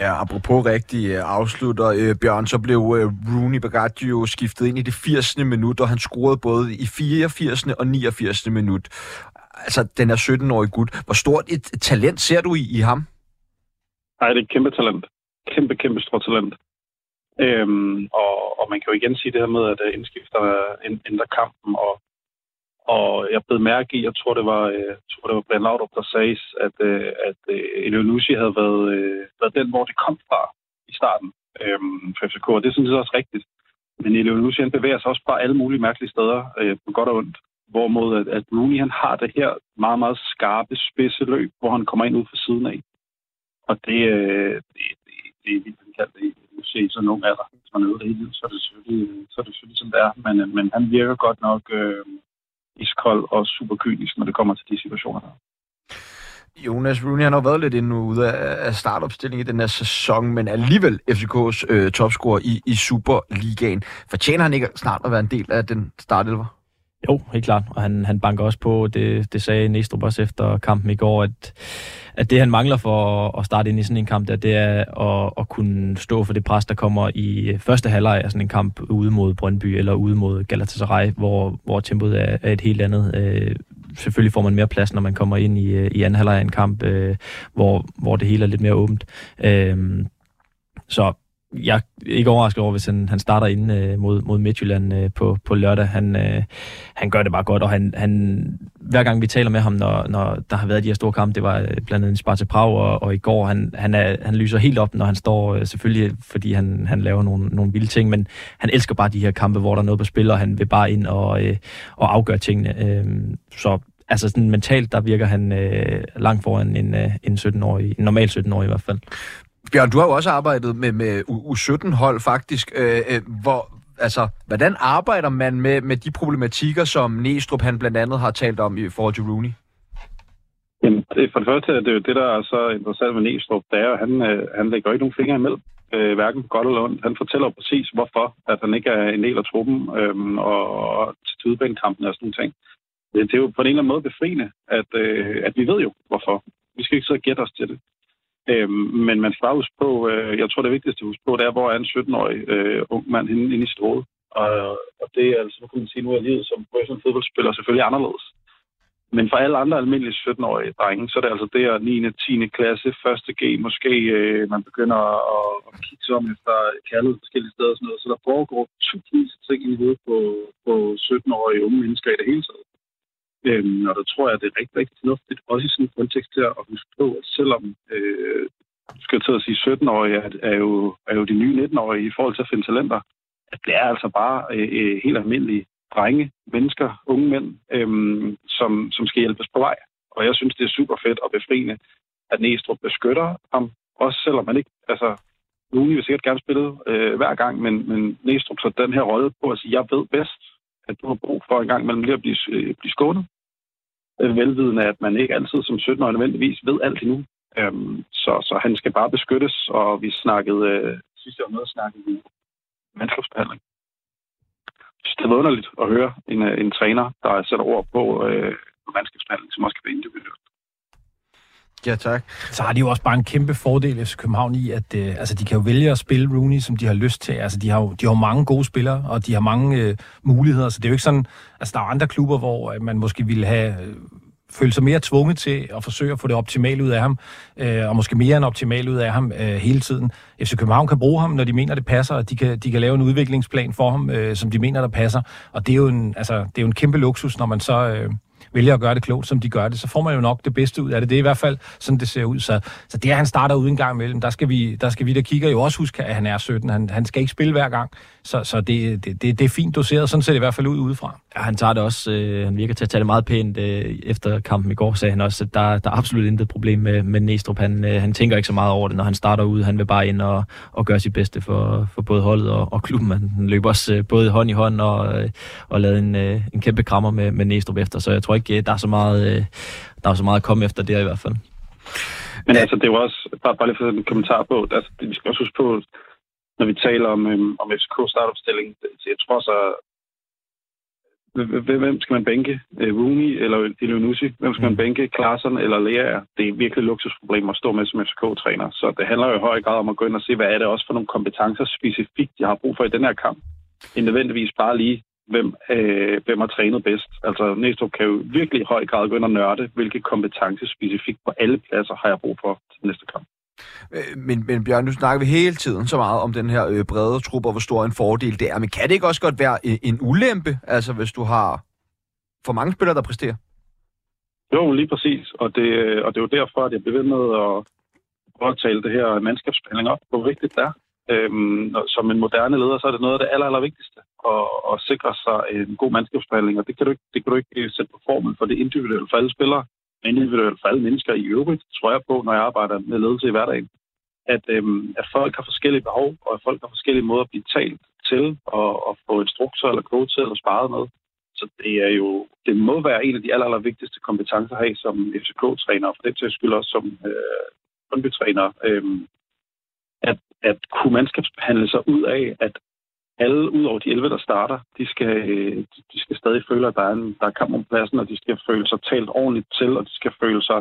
Ja, apropos rigtig afslutter, øh, Bjørn, så blev øh, Rooney Bakari jo skiftet ind i det firsende minut, og han scorede både i fireogfirsende og niogfirsende minut. Altså, den er sytten-årig gut. Hvor stort et talent ser du i, i ham? Nej, det er et kæmpe talent. Kæmpe, kæmpe stort talent. Øhm, og, og man kan jo igen sige det her med, at indskifterne ændrer kampen, og Og jeg blev mærke i, jeg tror det var, tror, det var Brian Laudrup, der sagde, at, at Elyounoussi havde været, været den, hvor det kom fra i starten øhm, for F C K. Og det er sådan set også rigtigt. Men Elyounoussi bevæger sig også bare alle mulige mærkelige steder, øh, på godt og ondt. Hvorimod at, at Rooney han har det her meget, meget skarpe, spidse løb, hvor han kommer ind ud fra siden af. Og det, øh, det, det, det er vildt, man kalder det Elyounoussi, så nogen af der. Hvis man er ude hele, så er det selvfølgelig, så er det selvfølgelig som det er. Men, men han virker godt nok... Øh, iskold og super kynisk, når det kommer til de situationer her. Jonas, Rooney har nok været lidt endnu ude af startopstillingen i den her sæson, men alligevel F C K's øh, topscorer i, i Superligaen. Fortjener han ikke snart at være en del af den startelver? Jo, helt klart. Og han, han banker også på, det, det sagde Neestrup også efter kampen i går, at, at det, han mangler for at starte ind i sådan en kamp, der, det er at, at kunne stå for det pres, der kommer i første halvleg af sådan en kamp ude mod Brøndby eller ude mod Galatasaray, hvor, hvor tempoet er, er et helt andet. Øh, selvfølgelig får man mere plads, når man kommer ind i, i anden halvleg af en kamp, øh, hvor, hvor det hele er lidt mere åbent. Øh, så... Jeg er ikke overrasket over, hvis han, han starter inde øh, mod, mod Midtjylland øh, på, på lørdag. Han, øh, han gør det bare godt, og han, han, hver gang vi taler med ham, når, når der har været de her store kampe, det var øh, blandt andet en Sparta Prag, og, og i går, han, han, er, han lyser helt op, når han står, øh, selvfølgelig fordi han, han laver nogle, nogle vilde ting, men han elsker bare de her kampe, hvor der er noget på spil, og han vil bare ind og, øh, og afgøre tingene. Øh, så altså sådan mentalt, der virker han øh, langt foran en, øh, en sytten-årig, en normal sytten-årig i hvert fald. Bjørn, du har jo også arbejdet med, med U sytten-hold faktisk. Øh, hvor, altså, hvordan arbejder man med, med de problematikker, som Neestrup han blandt andet har talt om i forhold til Rooney? Jamen, det, for det første er det jo det, der er så interessant med Neestrup. Det er jo, at han, han lægger ikke nogen fingre imellem, øh, hverken godt eller ondt. Han fortæller præcis, hvorfor at han ikke er en del af truppen, øh, og, og til tydebanekampen og sådan nogle ting. Det, det er jo på en eller anden måde befriende, at, øh, at vi ved jo, hvorfor. Vi skal ikke så gætte os til det. Men man skal bare huske på, jeg tror det vigtigste at huske på, det er, hvor er en sytten-årig øh, ung mand henne, inde i strålet. Og, og det er altså, nu kan man sige, nu er livet som fodboldspiller selvfølgelig anderledes. Men for alle andre almindelige sytten-årige drenge, så er det altså der niende og tiende klasse, første G, måske øh, man begynder at, at kigge sig om efter kærlighed forskellige steder og sådan noget. Så der foregår tusindvis af ting i hovedet på, på sytten-årige unge mennesker i det hele taget. Øhm, og der tror jeg, det er rigtig, rigtig fornuftigt, også i sådan en kontekst her, at huske på, at selvom øh, skal jeg til at sige, sytten-årige er, er, jo, er jo de nye nitten-årige i forhold til at finde talenter, at det er altså bare øh, helt almindelige drenge, mennesker, unge mænd, øhm, som, som skal hjælpes på vej. Og jeg synes, det er super fedt og befriende, at Neestrup beskytter ham, også selvom man ikke, altså, Rooney vil sikkert gerne spille øh, hver gang, men, men Neestrup så den her rolle på at sige, jeg ved bedst, at du har brug for en gang mellem lige at blive, øh, blive skånet. Velvidende, at man ikke altid som sytten-årig nødvendigvis ved alt endnu. Øhm, så, så han skal bare beskyttes, og vi snakkede, øh, sidste år med snakkede vi mandskabsbehandling. Det var underligt at høre en, en træner, der sætter ord på øh, mandskabsbehandling, som også kan være individuelt. Ja, tak. Så har de jo også bare en kæmpe fordel, F C København, i, at øh, altså, de kan jo vælge at spille Rooney, som de har lyst til. Altså, de har jo de har mange gode spillere, og de har mange øh, muligheder, så det er jo ikke sådan, altså, der er andre klubber, hvor øh, man måske ville have øh, følt sig mere tvunget til at forsøge at få det optimale ud af ham, øh, og måske mere end optimale ud af ham øh, hele tiden. F C København kan bruge ham, når de mener, det passer, og de kan, de kan lave en udviklingsplan for ham, øh, som de mener, der passer. Og det er jo en, altså, det er jo en kæmpe luksus, når man så... Øh, vælger at gøre det klogt, som de gør det, så får man jo nok det bedste ud af det. Det er i hvert fald sådan, det ser ud. Så, så det, at han starter ud en gang imellem, der skal vi, der, skal vi, der kigger jo også huske, at han er sytten. Han, han skal ikke spille hver gang. Så, så det, det, det er fint doseret. Sådan ser det i hvert fald ud udefra. Ja, han tager det også. Øh, han virker til at tage det meget pænt. Øh, efter kampen i går sagde han også, at der, der er absolut intet problem med, med Neestrup. Han, øh, han tænker ikke så meget over det, når han starter ud. Han vil bare ind og, og gøre sit bedste for, for både holdet og, og klubben. Han løber også øh, både hånd i hånd og, øh, og lavede en, øh, en kæmpe krammer med, med Neestrup efter. Så jeg tror ikke, der er så meget, der er så meget at komme efter der i hvert fald. Men altså, det er jo også, bare, bare lige for en kommentar på, altså, vi skal også huske på, når vi taler om, øhm, om F C K's startopstilling, så jeg tror så, hvem skal man bænke? Rooney eller Elyounoussi? Hvem skal man bænke? Claesson eller Lea? Det er virkelig luksusproblemer at stå med som F C K-træner, så det handler jo i høj grad om at gå ind og se, hvad er det også for nogle kompetencer specifikt, de har brug for i den her kamp, end nødvendigvis bare lige Hvem, øh, hvem har trænet bedst. Altså, Neestrup kan jo virkelig i høj grad gå ind og nørde, hvilke kompetencer specifikt på alle pladser har jeg brug for til næste kamp. Men, men Bjørn, nu snakker vi hele tiden så meget om den her øh, brede trup, og hvor stor en fordel det er. Men kan det ikke også godt være en, en ulempe, altså hvis du har for mange spillere, der præsterer? Jo, lige præcis. Og det, og det er jo derfor, at jeg blev ved med at prøve at tale det her mandskabsbehandling op, hvor vigtigt det er. Øhm, som en moderne leder, så er det noget af det aller, aller vigtigste at, at sikre sig en god mandskabsbehandling, og det kan du ikke, det kan du ikke sætte på formel, for det er individuelt for alle spillere, individuelt for alle mennesker i øvrigt, tror jeg på, når jeg arbejder med ledelse i hverdagen, at, øhm, at folk har forskellige behov, og at folk har forskellige måder at blive talt til, og, og få instrukser eller coach til, eller sparet med. Så det er jo, det må være en af de aller, aller vigtigste kompetencer at have som F C K-træner, og for den tages skyld også som øh, Brøndby-træner, øh, At, at kunne mandskabsbehandle sig ud af, at alle ud over de elleve, der starter, de skal, de skal stadig føle, at der er, en, der er kamp om pladsen, og de skal føle sig talt ordentligt til, og de skal føle sig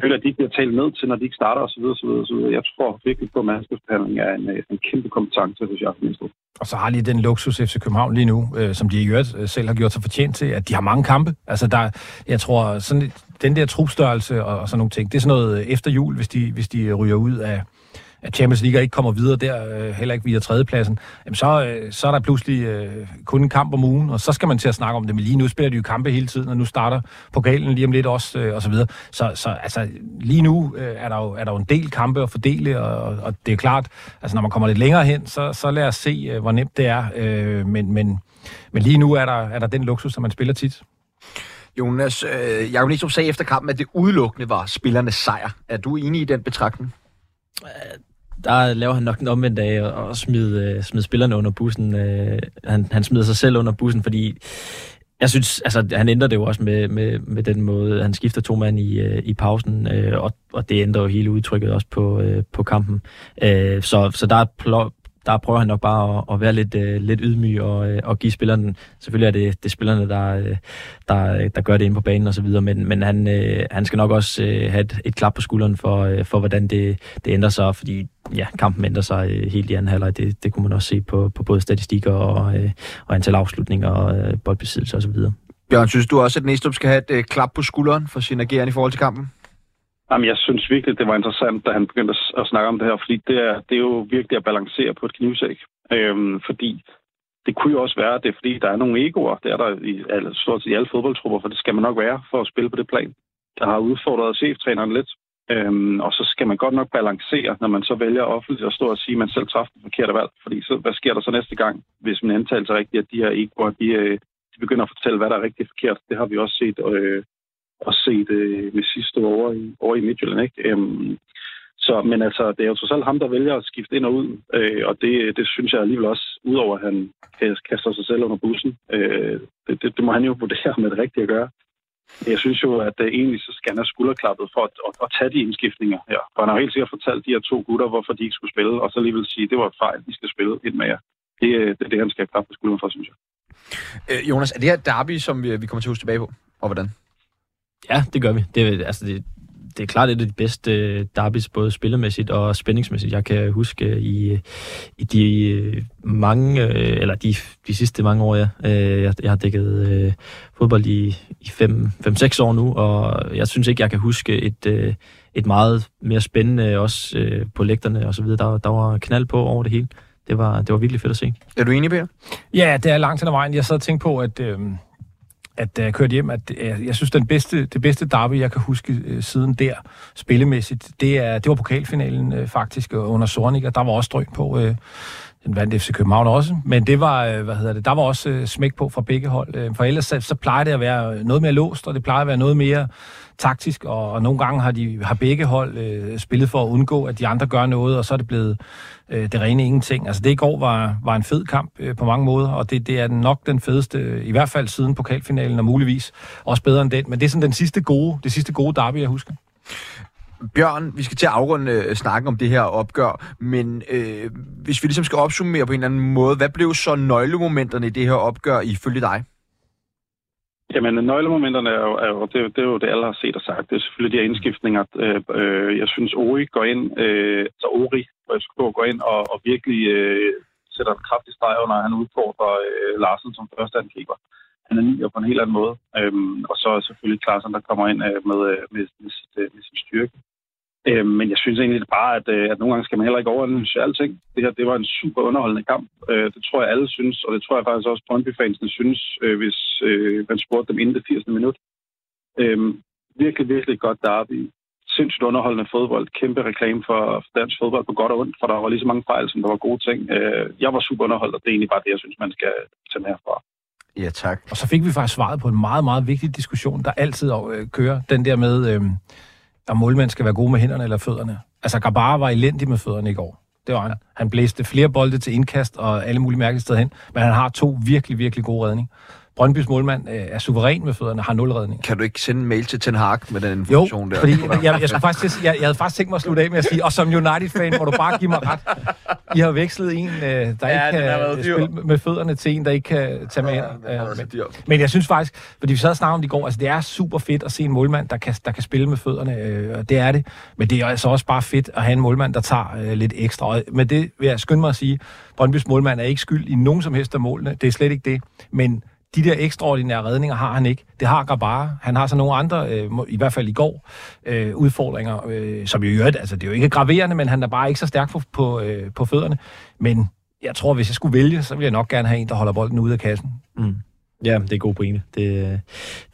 føle, at de ikke bliver talt ned til, når de ikke starter, osv. osv., osv. Jeg tror virkelig på, at mandskabsbehandling er en, en kæmpe kompetence, hvis jeg har mistet. Og så har de den luksus F C København lige nu, øh, som de i øvrigt selv har gjort sig fortjent til, at de har mange kampe. Altså der, jeg tror, sådan, den der trupstørrelse og, og sådan nogle ting, det er sådan noget efter jul, hvis de, hvis de ryger ud af at Champions League ikke kommer videre der, heller ikke via tredjepladsen, så, så er der pludselig kun en kamp om ugen, og så skal man til at snakke om det. Men lige nu spiller de jo kampe hele tiden, og nu starter pokalen lige om lidt også, og så videre. Så, så altså, lige nu er der, jo, er der jo en del kampe at fordele, og, og det er klart, altså når man kommer lidt længere hen, så, så lad os se, hvor nemt det er. Men, men, men lige nu er der, er der den luksus, som man spiller tit. Jonas, øh, Jakob Neestrup sagde efter kampen, at det udelukkende var spillernes sejr. Er du enig i den betragtning? Der laver han nok den omvendt af og smide, smide spillerne under bussen. Han, han smider sig selv under bussen, fordi jeg synes, altså han ændrer det jo også med, med, med den måde, han skifter to mand i, i pausen, og, og det ændrer jo hele udtrykket også på, på kampen. Så, så der, der prøver han nok bare at, at være lidt, lidt ydmyg og, og give spillerne. Selvfølgelig er det, det spillerne, der, der, der gør det inde på banen og så videre, men, men han, han skal nok også have et, et klap på skulderen for, for hvordan det, det ændrer sig, fordi ja, kampen ændrer sig helt i anden halvleg. Det, det kunne man også se på, på både statistikker og, øh, og antal afslutninger og øh, boldbesiddelse og så videre. Bjørn, synes du også, at Neestrup skal have et øh, klap på skulderen for sin ageren i forhold til kampen? Jamen, jeg synes virkelig, det var interessant, da han begyndte at snakke om det her, fordi det er, det er jo virkelig at balancere på et knivsæk. Øhm, fordi det kunne jo også være, at det er, fordi der er nogle egoer, det er der i, alle, stort set i alle fodboldtrupper, for det skal man nok være for at spille på det plan, der har udfordret cheftræneren lidt. Øhm, og så skal man godt nok balancere, når man så vælger offentligt at stå og sige, at man selv træffer den forkerte valg. Fordi så, hvad sker der så næste gang, hvis man antager sig rigtigt, at de her egoer, de, de begynder at fortælle, hvad der er rigtigt forkert. Det har vi også set øh, og set øh, med sidste år over i, over i Midtjylland, ikke? Øhm, så, men altså, det er jo trods alt ham, der vælger at skifte ind og ud. Øh, og det, det synes jeg alligevel også, udover at han kaster sig selv under bussen. Øh, det, det, det må han jo vurdere med det rigtige at gøre. Jeg synes jo, at uh, egentlig så skal han have skulderklappet for at, at, at tage de indskiftninger her. For han har helt sikkert fortalt de her to gutter, hvorfor de ikke skulle spille, og så alligevel sige, at det var et fejl, de skal spille ind med jer. Det, det er det, han skal have klappet på skulderen for, synes jeg. Øh, Jonas, er det her derby, som vi, vi kommer til at huske tilbage på, og hvordan? Ja, det gør vi. Det, altså, det, det er klart, det er de bedste derbys, både spillemæssigt og spændingsmæssigt. Jeg kan huske i, i de mange, eller de, de sidste mange år, ja. jeg, jeg har dækket øh, fodbold i, i fem, fem, seks år nu, og jeg synes ikke, jeg kan huske et, øh, et meget mere spændende, også øh, på lægterne og så videre. Der, der var knald på over det hele. Det var, det var virkelig fedt at se. Er du enig, Peter? Ja, det er langt hen ad vejen. Jeg sad og tænkte på, at... Øh... at jeg kørte hjem, at jeg synes, den bedste, det bedste derby, jeg kan huske siden der, spillemæssigt, det, er, det var pokalfinalen faktisk, under Zornig, og der var også drøn på. Den vandt F C København også, men det var, hvad hedder det, der var også smæk på fra begge hold. For ellers så plejer det at være noget mere låst, og det plejer at være noget mere taktisk, og, og nogle gange har, de, har begge hold øh, spillet for at undgå, at de andre gør noget, og så er det blevet øh, det rene ingenting. Altså det i går var, var en fed kamp øh, på mange måder, og det, det er nok den fedeste, i hvert fald siden pokalfinalen, og muligvis også bedre end den. Men det er sådan den sidste gode, det sidste gode derby, jeg husker. Bjørn, vi skal til at afrunde øh, snakken om det her opgør, men øh, hvis vi ligesom skal opsummere på en eller anden måde, hvad blev så nøglemomenterne i det her opgør ifølge dig? Jamen, nøglemomenterne er jo, er jo, det, er jo, det, er jo det, alle har set og sagt. Det er selvfølgelig de her indskiftninger. Øh, øh, jeg synes, Ori går ind, øh, så Ori går ind og, og virkelig øh, sætter en kraftig streg under, han udfordrer øh, Larsen som første angriber. Han er ny og på en helt anden måde. Øhm, og så er selvfølgelig Claesson, der kommer ind øh, med, med, med, sit, med sin styrke. Øhm, men jeg synes egentlig bare, at, at nogle gange skal man heller ikke overanalyse alting. Det her, det var en super underholdende kamp. Øh, det tror jeg alle synes, og det tror jeg faktisk også Brøndby-fansene synes, øh, hvis øh, man spurgte dem inden det firsindstyvende minut. Øhm, virkelig, virkelig godt derby. Sindssygt underholdende fodbold. Kæmpe reklame for, for dansk fodbold på godt og ondt, for der var lige så mange fejl, som der var gode ting. Øh, jeg var super underholdt, og det er egentlig bare det, jeg synes, man skal tage med herfra. Ja, tak. Og så fik vi faktisk svaret på en meget, meget vigtig diskussion, der altid øh, kører. Den der med, øh, at målmænd skal være gode med hænderne eller fødderne. Altså, Gabara var elendig med fødderne i går. Det var han. Han blæste flere bolde til indkast og alle mulige mærkelige steder hen. Men han har to virkelig, virkelig gode redninger. Brøndbys målmand øh, er suveræn med fødderne, har nul redninger. Kan du ikke sende en mail til Ten Hag med den funktion der? Jo, fordi jeg, jeg, skulle faktisk, jeg, jeg havde faktisk tænkt mig at slutte af med at sige, og som United-fan må du bare give mig ret. I har vekslet en, øh, der ja, ikke kan spille dyr med fødderne, til en, der ikke kan tage med ja, hænder. Øh, men, men jeg synes faktisk, fordi vi sad og snakkede om det i går, altså det er super fedt at se en målmand, der kan, der kan spille med fødderne, øh, og det er det. Men det er altså også bare fedt at have en målmand, der tager øh, lidt ekstra. Og med det vil jeg skynde mig at sige, Brøndbys målmand er ikke skyld i nogen som helst af målene. Det er slet ikke det, men de der ekstraordinære redninger har han ikke. Det har Gabara. Han har så nogle andre, øh, i hvert fald i går, øh, udfordringer, øh, som jo i øvrigt, altså det er jo ikke graverende, men han er bare ikke så stærk på, på, øh, på fødderne. Men jeg tror, hvis jeg skulle vælge, så ville jeg nok gerne have en, der holder bolden ude af kassen. Mm. Ja, det er god pointe. Det,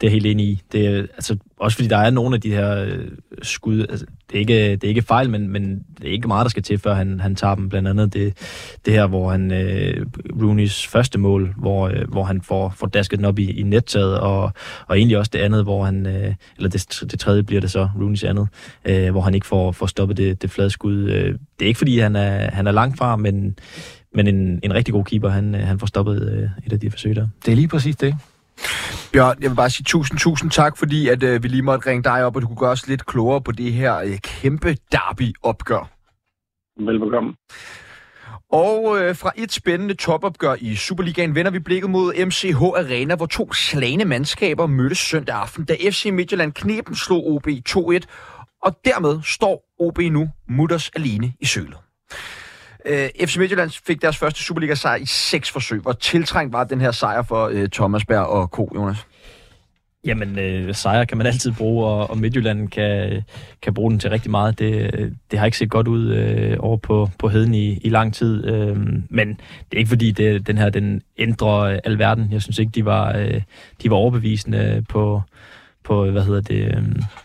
det er helt enig i. Det, altså, også fordi der er nogle af de her øh, skud. Altså, det, er ikke, det er ikke fejl, men, men det er ikke meget, der skal til, før han, han tager dem. Blandt andet det, det her, hvor han øh, Rooneys første mål, hvor, øh, hvor han får, får dasket den op i, i nettaget, og, og egentlig også det andet, hvor han, øh, eller det, det tredje bliver det så, Rooneys andet, øh, hvor han ikke får, får stoppet det, det flade skud. Det er ikke, fordi han er, han er langt fra, men... Men en, en rigtig god keeper, han, han får stoppet øh, et af de forsøg der. Det er lige præcis det. Bjørn, jeg vil bare sige tusind, tusind tak, fordi at, øh, vi lige måtte ringe dig op, og du kunne gøre os lidt klogere på det her øh, kæmpe derby-opgør. Velbekomme. Og øh, fra et spændende topopgør i Superligaen vender vi blikket mod M C H Arena, hvor to slagne mandskaber mødtes søndag aften, da F C Midtjylland knepen slog O B to et, og dermed står O B nu mutters alene i sølet. F C Midtjylland fik deres første Superliga-sejr i seks forsøg, og tiltrængt var den her sejr for uh, Thomas Berg og K. Jonas. Jamen, øh, sejre kan man altid bruge, og, og Midtjylland kan, kan bruge den til rigtig meget. Det, det har ikke set godt ud øh, over på, på heden i, i lang tid, øh, men det er ikke fordi, det, den her den ændrer øh, alverden. Jeg synes ikke, de var, øh, de var overbevisende på, på, hvad hedder det, øh,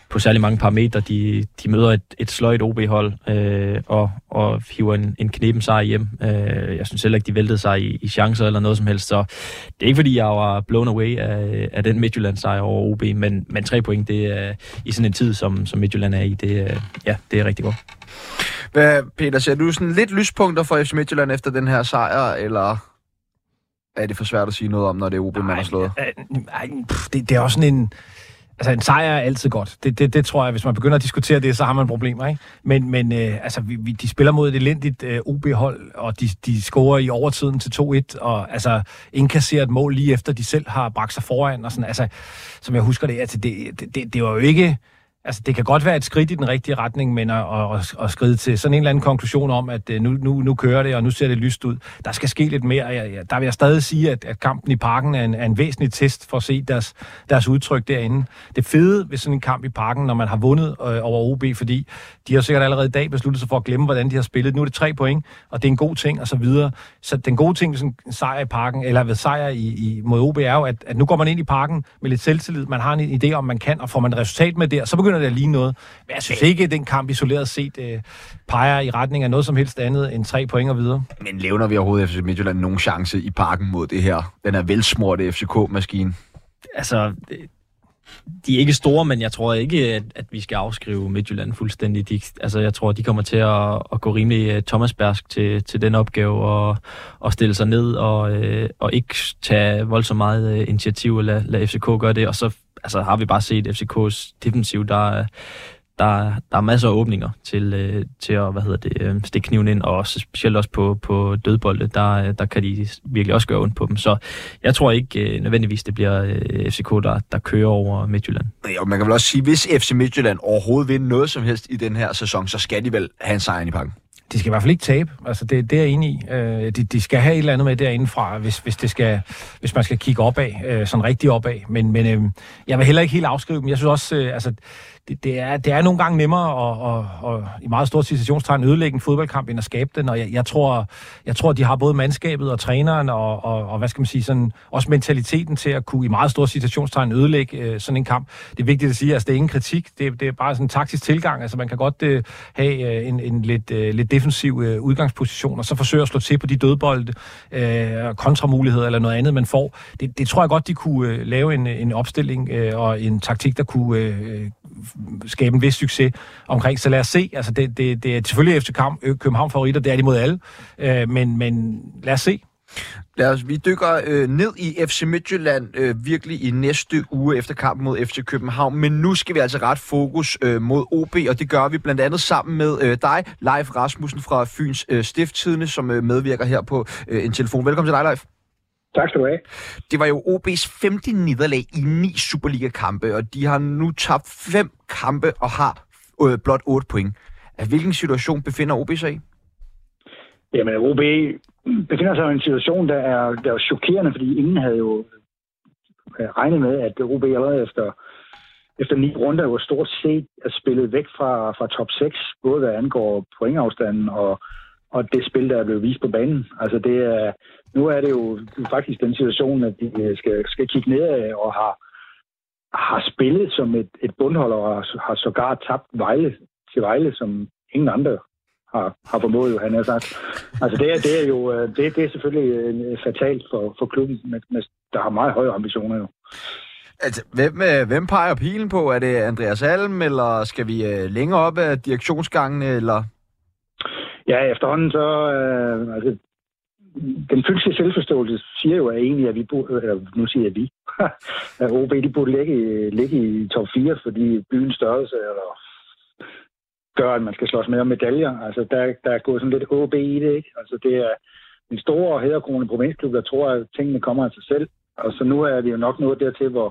på særlig mange parametre. De, de møder et, et sløjt O B-hold øh, og, og hiver en, en knepen sejr hjem. Øh, jeg synes heller ikke, de væltede sig i, i chancer eller noget som helst, så det er ikke fordi, jeg var blown away af, af den Midtjylland-sejr over O B, men, men tre point, det er i sådan en tid, som, som Midtjylland er i, det, ja, det er rigtig godt. Hvad, Peter, ser du sådan lidt lyspunkter for F C Midtjylland efter den her sejr, eller er det for svært at sige noget om, når det er O B, man har slået? Nej, det, det er også sådan en... Altså, en sejr er altid godt. Det, det, det tror jeg, hvis man begynder at diskutere det, så har man problemer, ikke? Men, men øh, altså, vi, vi, de spiller mod et elendigt øh, O B-hold, og de, de scorer i overtiden til to et, og altså, indkasserer et mål lige efter, de selv har bragt sig foran, og sådan, altså, som jeg husker det, altså, det, det, det, det var jo ikke... Altså, det kan godt være et skridt i den rigtige retning, men at, at, at skride til sådan en eller anden konklusion om, at nu, nu, nu kører det, og nu ser det lyst ud. Der skal ske lidt mere. Jeg, der vil jeg stadig sige, at, at kampen i Parken er en, er en væsentlig test for at se deres, deres udtryk derinde. Det fede ved sådan en kamp i Parken, når man har vundet øh, over O B, fordi de har sikkert allerede i dag besluttet sig for at glemme, hvordan de har spillet. Nu er det tre point, og det er en god ting, og så videre. Så den gode ting ved sådan en sejr i Parken, eller ved sejr i, i, mod O B, er jo, at, at nu går man ind i Parken med lidt selvtillid. Man har en idé om, man kan, og får man et resultat med der, så begynder der lige noget. Men jeg synes ikke, at den kamp isoleret set øh, peger i retning af noget som helst andet end tre point og videre. Men levner vi overhovedet F C Midtjylland nogen chance i Parken mod det her? Den er velsmurte F C K-maskine. Altså, de er ikke store, men jeg tror ikke, at, at vi skal afskrive Midtjylland fuldstændig. De, altså, jeg tror, de kommer til at, at gå rimelig Thomasbergsk til, til den opgave og, og stille sig ned og, øh, og ikke tage voldsomt meget øh, initiativ og lade, lade F C K gøre det, og så altså har vi bare set F C K's defensiv, der, der, der er masser af åbninger til, til at hvad hedder det, stikke kniven ind, og også, specielt også på, på dødbolde, der, der kan de virkelig også gøre ondt på dem. Så jeg tror ikke nødvendigvis, det bliver F C K, der, der kører over Midtjylland. Ja, man kan vel også sige, hvis F C Midtjylland overhovedet vinder noget som helst i den her sæson, så skal de vel have en sejr i Parken. De skal i hvert fald ikke tabe. Altså, det, det er jeg enig i. Øh, de, de skal have et eller andet med derindefra, hvis, hvis, det skal, hvis man skal kigge opad, øh, sådan rigtig opad. Men, men øh, jeg vil heller ikke helt afskrive dem. Jeg synes også, øh, altså, det, det, er, det er nogle gange nemmere at, at, at, at i meget stort situationstegn ødelægge en fodboldkamp, end at skabe den. Og jeg, jeg, tror, jeg tror, de har både mandskabet og træneren, og, og, og hvad skal man sige, sådan, også mentaliteten til at kunne i meget stort situationstegn ødelægge øh, sådan en kamp. Det er vigtigt at sige, at altså, det er ingen kritik. Det, det er bare sådan en taktisk tilgang. Altså, man kan godt øh, have en, en lidt, øh, lidt defensiv øh, udgangsposition, og så forsøger at slå til på de dødbolde, øh, kontramuligheder eller noget andet, man får. Det, det tror jeg godt, de kunne øh, lave en, en opstilling øh, og en taktik, der kunne øh, skabe en vis succes omkring. Så lad os se. Altså, det, det, det er selvfølgelig F C København favoritter, det er de mod alle, øh, men, men lad os se. Lad os, vi dykker øh, ned i F C Midtjylland øh, virkelig i næste uge efter kampen mod F C København, men nu skal vi altså ret fokus øh, mod O B, og det gør vi blandt andet sammen med øh, dig, Leif Rasmussen fra Fyns øh, Stifttidende, som øh, medvirker her på øh, en telefon. Velkommen til dig, Leif. Tak skal du have. Det var jo O B's femte nederlag i ni Superliga-kampe, og de har nu tabt fem kampe og har øh, blot otte point. Hvilken situation befinder O B sig i? Jamen, O B befinder sig i en situation, der er, der er chokerende, fordi ingen havde jo regnet med, at O B allerede efter, efter ni runder jo stort set er spillet væk fra, fra top seks, både hvad angår pointafstanden og, og det spil, der er blevet vist på banen. Altså det er, nu er det jo faktisk den situation, at de skal, skal kigge ned og har, har spillet som et, et bundhold og har, har sågar tabt Vejle til Vejle, som ingen andre har, har formået, jo, han har sagt. Altså det er, det er jo det, det er selvfølgelig fatalt for, for klubben, men der har meget høje ambitioner jo. Altså, hvem, hvem peger pilen på? Er det Andreas Alm, eller skal vi længere op af direktionsgangen, eller? Ja, efterhånden så... Øh, altså, den fysiske selvforståelse siger jo at egentlig, at vi... Øh, nu siger jeg vi. at O B, de burde ligge, ligge i top fire, fordi byens størrelse eller gør, at man skal slås med om medaljer. Altså, der, der er gået sådan lidt O B i det, ikke? Altså, det er en stor og hæderkrone provinsklub, der tror, at tingene kommer af sig selv. Og så nu er det jo nok noget dertil, hvor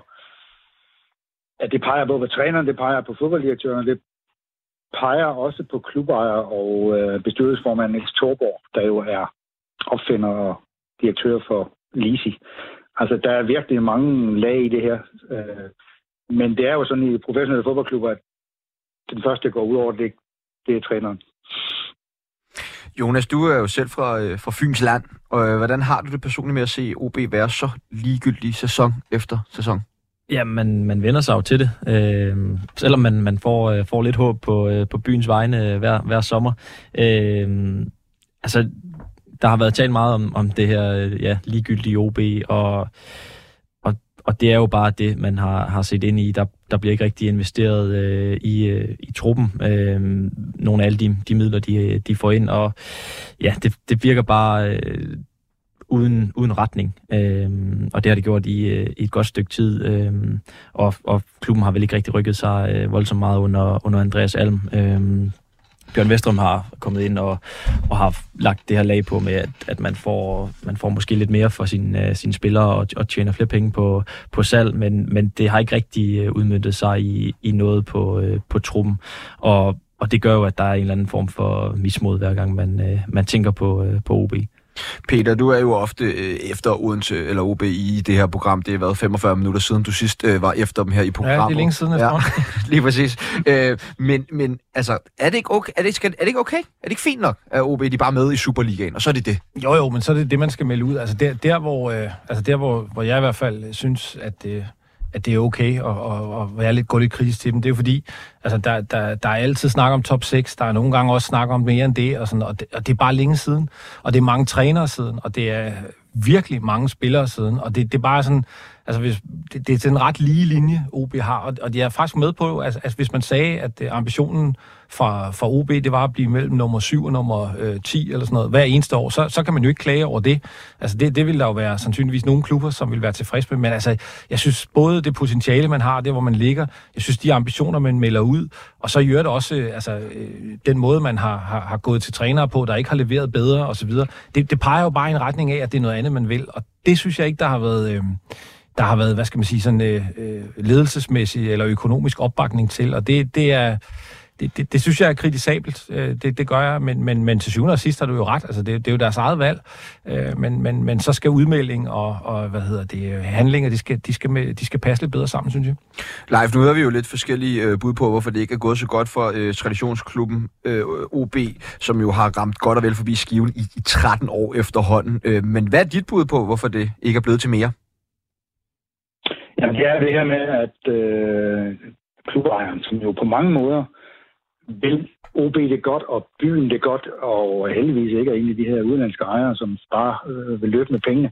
at det peger både på træneren, det peger på fodbolddirektøren, det peger også på klubejere og øh, bestyrelsesformanden Niels Thorborg, der jo er opfinder og direktør for Lisi. Altså, der er virkelig mange lag i det her. Øh, Men det er jo sådan i professionelle fodboldklubber, at den første, der går ud over det, det er træneren. Jonas, du er jo selv fra, øh, fra Fyns Land. Og, øh, hvordan har du det personligt med at se O B være så ligegyldig sæson efter sæson? Ja, man, man vender sig jo til det. Øh, selvom man, man får, øh, får lidt håb på, øh, på byens vegne øh, hver, hver sommer. Øh, altså, der har været talt meget om, om det her øh, ja, ligegyldige O B, og, og, og det er jo bare det, man har, har set ind i. Der, der bliver ikke rigtig investeret øh, i, øh, i truppen. Øh, nogle af alle de, de midler, de, de får ind, og ja, det, det virker bare... Øh, Uden, uden retning, øhm, og det har det gjort i, øh, i et godt stykke tid, øhm, og, og klubben har vel ikke rigtig rykket sig øh, voldsomt meget under, under Andreas Alm. Øhm, Bjørn Westrum har kommet ind og, og har lagt det her lag på med, at, at man, får, man får måske lidt mere for sin, øh, sine spillere og, og tjener flere penge på, på salg, men, men det har ikke rigtig udmøntet sig i, i noget på, øh, på truppen, og, og det gør jo, at der er en eller anden form for mismod, hver gang man, øh, man tænker på, øh, på O B. Peter, du er jo ofte efter Odense eller O B i det her program. Det har været femogfyrre minutter siden, du sidst øh, var efter dem her i programmet. Ja, det er længe siden. Ja, lige præcis. Øh, men, men altså, er det, ikke okay? er, det, skal, er det ikke okay? Er det ikke fint nok, at O B de er bare med i Superligaen, og så er det det? Jo, jo, men så er det det, man skal melde ud. Altså der, der, hvor, øh, altså, der hvor, hvor jeg i hvert fald synes, at, øh, at det er okay, og, og, og hvor jeg lidt, går lidt kritisk til dem, det er jo fordi, altså, der, der, der er altid snak om top seks, der er nogle gange også snak om mere end det, og, sådan, og, det, og det er bare længe siden, og det er mange trænere siden, og det er virkelig mange spillere siden, og det, det er bare sådan, altså hvis, det, det er sådan en ret lige linje, O B har, og, og de er faktisk med på, altså, altså hvis man sagde, at ambitionen fra, fra O B, det var at blive mellem nummer syv og nummer øh, ti, eller sådan noget, hver eneste år, så, så kan man jo ikke klage over det. Altså det, det vil der jo være sandsynligvis nogle klubber, som vil være tilfredse med, men altså, jeg synes både det potentiale, man har, det hvor man ligger, jeg synes de ambitioner, man melder ud, og så gør det også altså, den måde, man har, har, har gået til trænere på, der ikke har leveret bedre osv. Det, det peger jo bare i en retning af, at det er noget andet, man vil. Og det synes jeg ikke, der har været, øh, der har været hvad skal man sige, sådan, øh, ledelsesmæssig eller økonomisk opbakning til. Og det, det, er, det, det, det synes jeg er kritisabelt. Det, det gør jeg, men, men, men til syvende og sidst har du jo ret. Altså, det, det er jo deres eget valg. Øh, men, men, men så skal udmelding og, og hvad hedder det, handlinger, de skal, de, skal med, de skal passe lidt bedre sammen, synes jeg. Leif, nu har vi jo lidt forskellige øh, bud på, hvorfor det ikke er gået så godt for øh, traditionsklubben øh, O B, som jo har ramt godt og vel forbi skiven i, i tretten år efterhånden. Øh, men hvad er dit bud på, hvorfor det ikke er blevet til mere? Jamen det er det her med, at øh, klubejeren, som jo på mange måder vil O B det godt, og byen det godt, og heldigvis ikke er en af de her udenlandske ejere, som bare øh, vil løbe med pengene,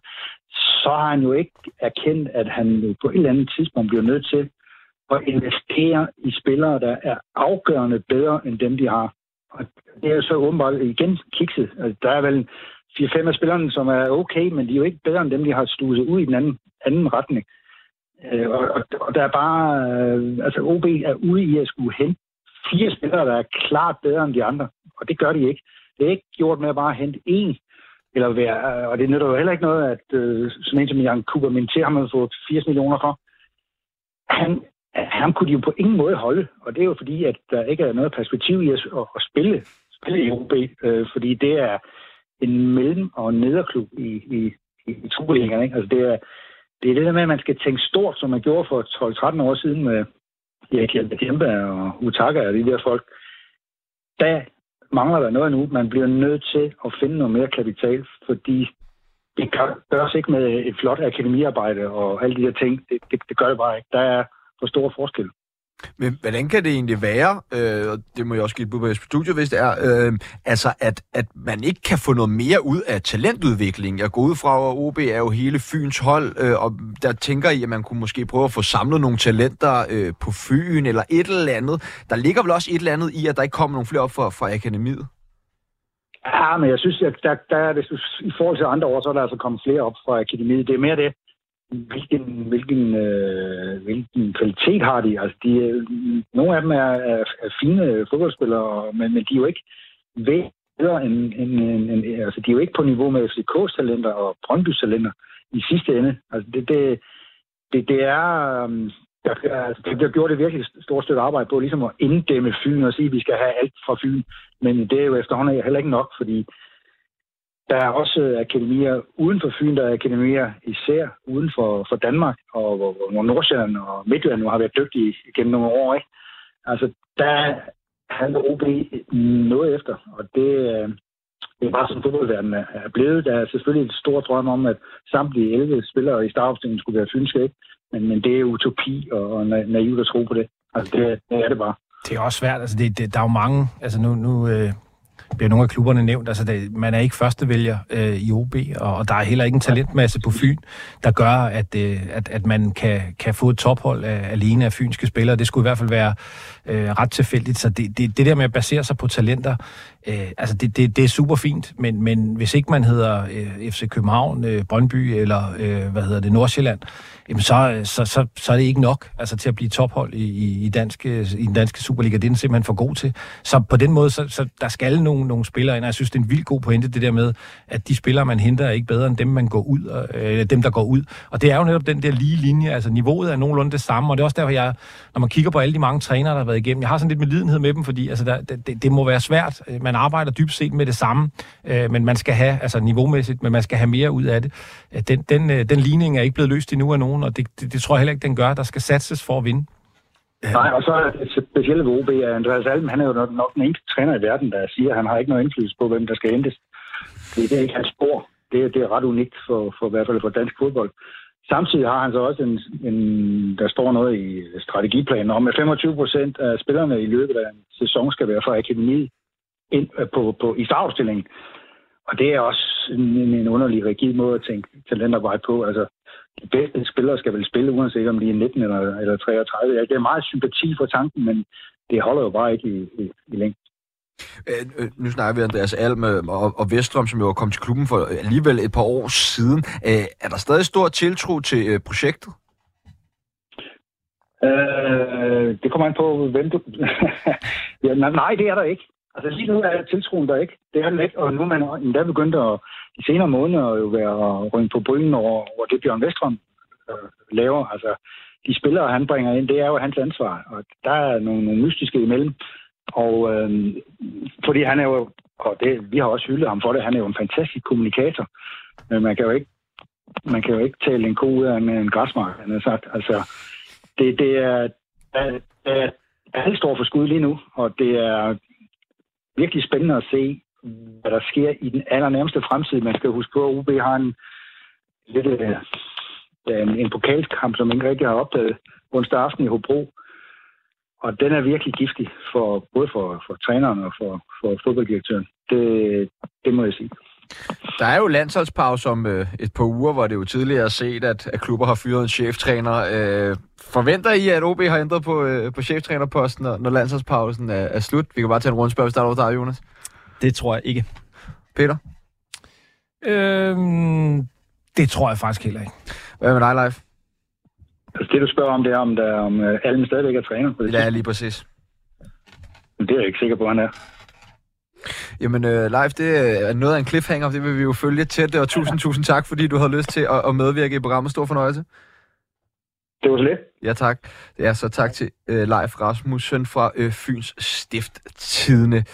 så har han jo ikke erkendt, at han på et eller andet tidspunkt bliver nødt til at investere i spillere, der er afgørende bedre end dem, de har. Og det er jo så åbenbart igen kikset. Altså, der er vel fire fem af spillerne, som er okay, men de er jo ikke bedre end dem, de har sluset ud i den anden, anden retning. Øh, og, og der er bare... Øh, altså O B er ude i at skulle hente fire spillere, der er klart bedre end de andre, og det gør de ikke. Det er ikke gjort med at bare hente én, eller være, og det nytter jo heller ikke noget, at øh, sådan en som Jan Kuberminter har man fået firs millioner for. Han, han kunne de jo på ingen måde holde, og det er jo fordi, at der ikke er noget perspektiv i at, at, at spille, spille i O B, øh, fordi det er en mellem- og nederklub i, i, i, i Superligaen, ikke? Altså det er, det er det der med, at man skal tænke stort, som man gjorde for tolv tretten år siden med Erik Hjelpe og Utaka og de der folk. Der mangler der noget nu. Man bliver nødt til at finde noget mere kapital, fordi det gøres ikke med et flot akademiarbejde og alle de der ting. Det, det, det gør det bare ikke. Der er for stor forskel. Men hvordan kan det egentlig være, øh, og det må jeg også give et bud på jeres studie, hvis det er, øh, altså at, at man ikke kan få noget mere ud af talentudvikling? Jeg går ud fra, at O B er jo hele Fyns hold, øh, og der tænker I, at man kunne måske prøve at få samlet nogle talenter øh, på Fyn, eller et eller andet. Der ligger vel også et eller andet i, at der ikke kommer nogle flere op fra, fra akademiet? Ja, men jeg synes, at der, der er det, i forhold til andre år, så er der altså kommet flere op fra akademiet. Det er mere det. Hvilken, hvilken, øh, hvilken kvalitet har de? Altså, de nogle af dem er, er, er fine fodboldspillere, men, men de er jo ikke bedre end, end, end, end... Altså, de er jo ikke på niveau med F C K's talenter og Brøndby's talenter i sidste ende. Altså, det, det, det, det er... Der, altså, der gjorde det virkelig stort stykke arbejde på, ligesom at inddæmme Fyn og sige, at vi skal have alt fra Fyn. Men det er jo efterhånden heller ikke nok, fordi Der er også akademier uden for Fyn, der er akademier især uden for, for Danmark, og hvor Nordsjælland og Midtjylland nu har været dygtige gennem nogle år. Ikke? Altså, der handler O B noget efter, og det, det er bare sådan, fodboldverdenen er blevet. Der er selvfølgelig et stort drøm om, at samtlige elleve spillere i startopstillingen skulle være fynske, ikke? Men, men det er utopi og, og naivt at tro på det. Altså, det, det er det bare. Det er også svært. Altså, det, det, der er jo mange... Altså, nu... nu øh... bliver nogle af klubberne nævnt, altså det, man er ikke førstevælger øh, i O B, og, og der er heller ikke en talentmasse på Fyn, der gør, at, øh, at, at man kan, kan få et tophold af, alene af fynske spillere. Det skulle i hvert fald være øh, ret tilfældigt, så det, det, det der med at basere sig på talenter, øh, altså det, det, det er super fint, men, men hvis ikke man hedder øh, F C København, øh, Brøndby eller øh, hvad hedder det, Nordsjælland, jamen så, så, så, så er det ikke nok altså, til at blive tophold i, i, danske, i den danske Superliga. Det er den simpelthen for god til. Så på den måde, så, så der skal nogle, nogle spillere ind, og jeg synes, det er en vildt god pointe, det der med, at de spillere, man henter, er ikke bedre end dem, man går ud, og, øh, dem, der går ud. Og det er jo netop den der lige linje, altså niveauet er nogenlunde det samme, og det er også derfor, jeg, når man kigger på alle de mange trænere, der har været igennem, jeg har sådan lidt medlidenhed med dem, fordi altså, der, det, det må være svært. Man arbejder dybt set med det samme, øh, men man skal have, altså niveaumæssigt, men man skal have mere ud af det. Den, den, øh, den ligning er ikke blevet løst endnu af nogen, og det, det, det tror jeg heller ikke, den gør. Der skal satses for at vinde. Nej, og så er det specielle ved O B, at Andreas Alm, han er jo nok den eneste træner i verden, der siger, at han har ikke noget indflydelse på, hvem der skal hentes. Det er ikke hans spor. Det, det er ret unikt for, for i hvert fald for dansk fodbold. Samtidig har han så også en, en der står noget i strategiplanen om, at femogtyve procent af spillerne i løbet af en sæson skal være fra akademiet ind på, på i startopstillingen. Og det er også en, en underlig rigid måde at tænke talentarbejde på. Altså, de bedste spillere skal vel spille, uanset om de er nitten eller, eller treogtredive. Det er meget sympati for tanken, men det holder jo bare ikke i, i, i længden. Øh, nu snakker vi Andreas Alm og, og Westrum, som jo kom til klubben for alligevel et par år siden. Øh, er der stadig stor tiltro til øh, projektet? Øh, det kommer an på, hvem du... ja, nej, det er der ikke. Altså lige nu er tiltroen der ikke. Det er den ikke, og nu er man endda begyndt at de senere måneder jo være rynge på brynen over, over det Bjørn Westrum øh, laver. Altså de spillere, han bringer ind, det er jo hans ansvar, og der er nogle, nogle mystiske imellem. Og øh, fordi han er jo, og det, vi har også hyldet ham for det, han er jo en fantastisk kommunikator, men man kan jo ikke, man kan jo ikke tale en ko ud af en, en græsmark, han har sagt. Altså det, det er, der, der, alle står for skud lige nu, og det er virkelig spændende at se, hvad der sker i den allernærmeste fremtid. Man skal huske på, at U B har en, lidt, en, en pokalkamp, som ikke rigtig har opdaget onsdag aften i Hobro. Og den er virkelig giftig, for, både for, for træneren og for, for fodbolddirektøren. Det, det må jeg sige. Der er jo landsholdspause om øh, et par uger, hvor det jo tidligere er set, at, at klubber har fyret en cheftræner. Øh, forventer I, at O B har ændret på, øh, på cheftrænerposten, når, når landsholdspausen er, er slut? Vi kan bare tage en rundspørg, hvis der er noget der, Jonas. Det tror jeg ikke. Peter? Øhm, det tror jeg faktisk heller ikke. Hvad med dig, Leif? Altså, det du spørger om, det er, om, der, om øh, Alm stadigvæk er træner. På det ja, lige præcis. Men det er jeg ikke sikker på, han er. Jamen, øh, Leif, det er noget af en cliffhanger, det vil vi jo følge tæt, og tusind, tusind tak, fordi du havde lyst til at, at medvirke i programmet. Stor fornøjelse. Det var så lidt. Ja, tak. Det er så tak til øh, Leif Rasmussen fra øh, Fyns Stift-Tidende.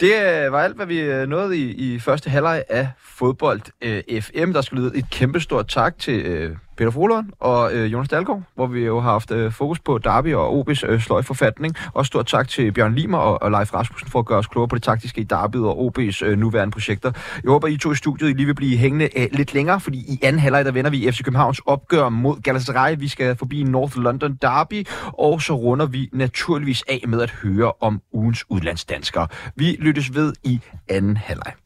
Det var alt, hvad vi nåede i, i første halvleg af Fodbold øh, F M. Der skulle lyde et kæmpestort tak til øh, Peter Frohlund og øh, Jonas Dahlgaard, hvor vi jo har haft øh, fokus på derby og O B's øh, sløjforfatning. Også stort tak til Bjørn Elimar og, og Leif Rasmussen for at gøre os klogere på det taktiske i derby og O B's øh, nuværende projekter. Jeg håber, I to i studiet I lige vil blive hængende øh, lidt længere, fordi i anden halvleg der vender vi F C Københavns opgør mod Galatasaray. Vi skal forbi North London derby, og så runder vi naturligvis af med at høre om ugens udlandsdanskere. Vi lyttes ved i anden halvleg.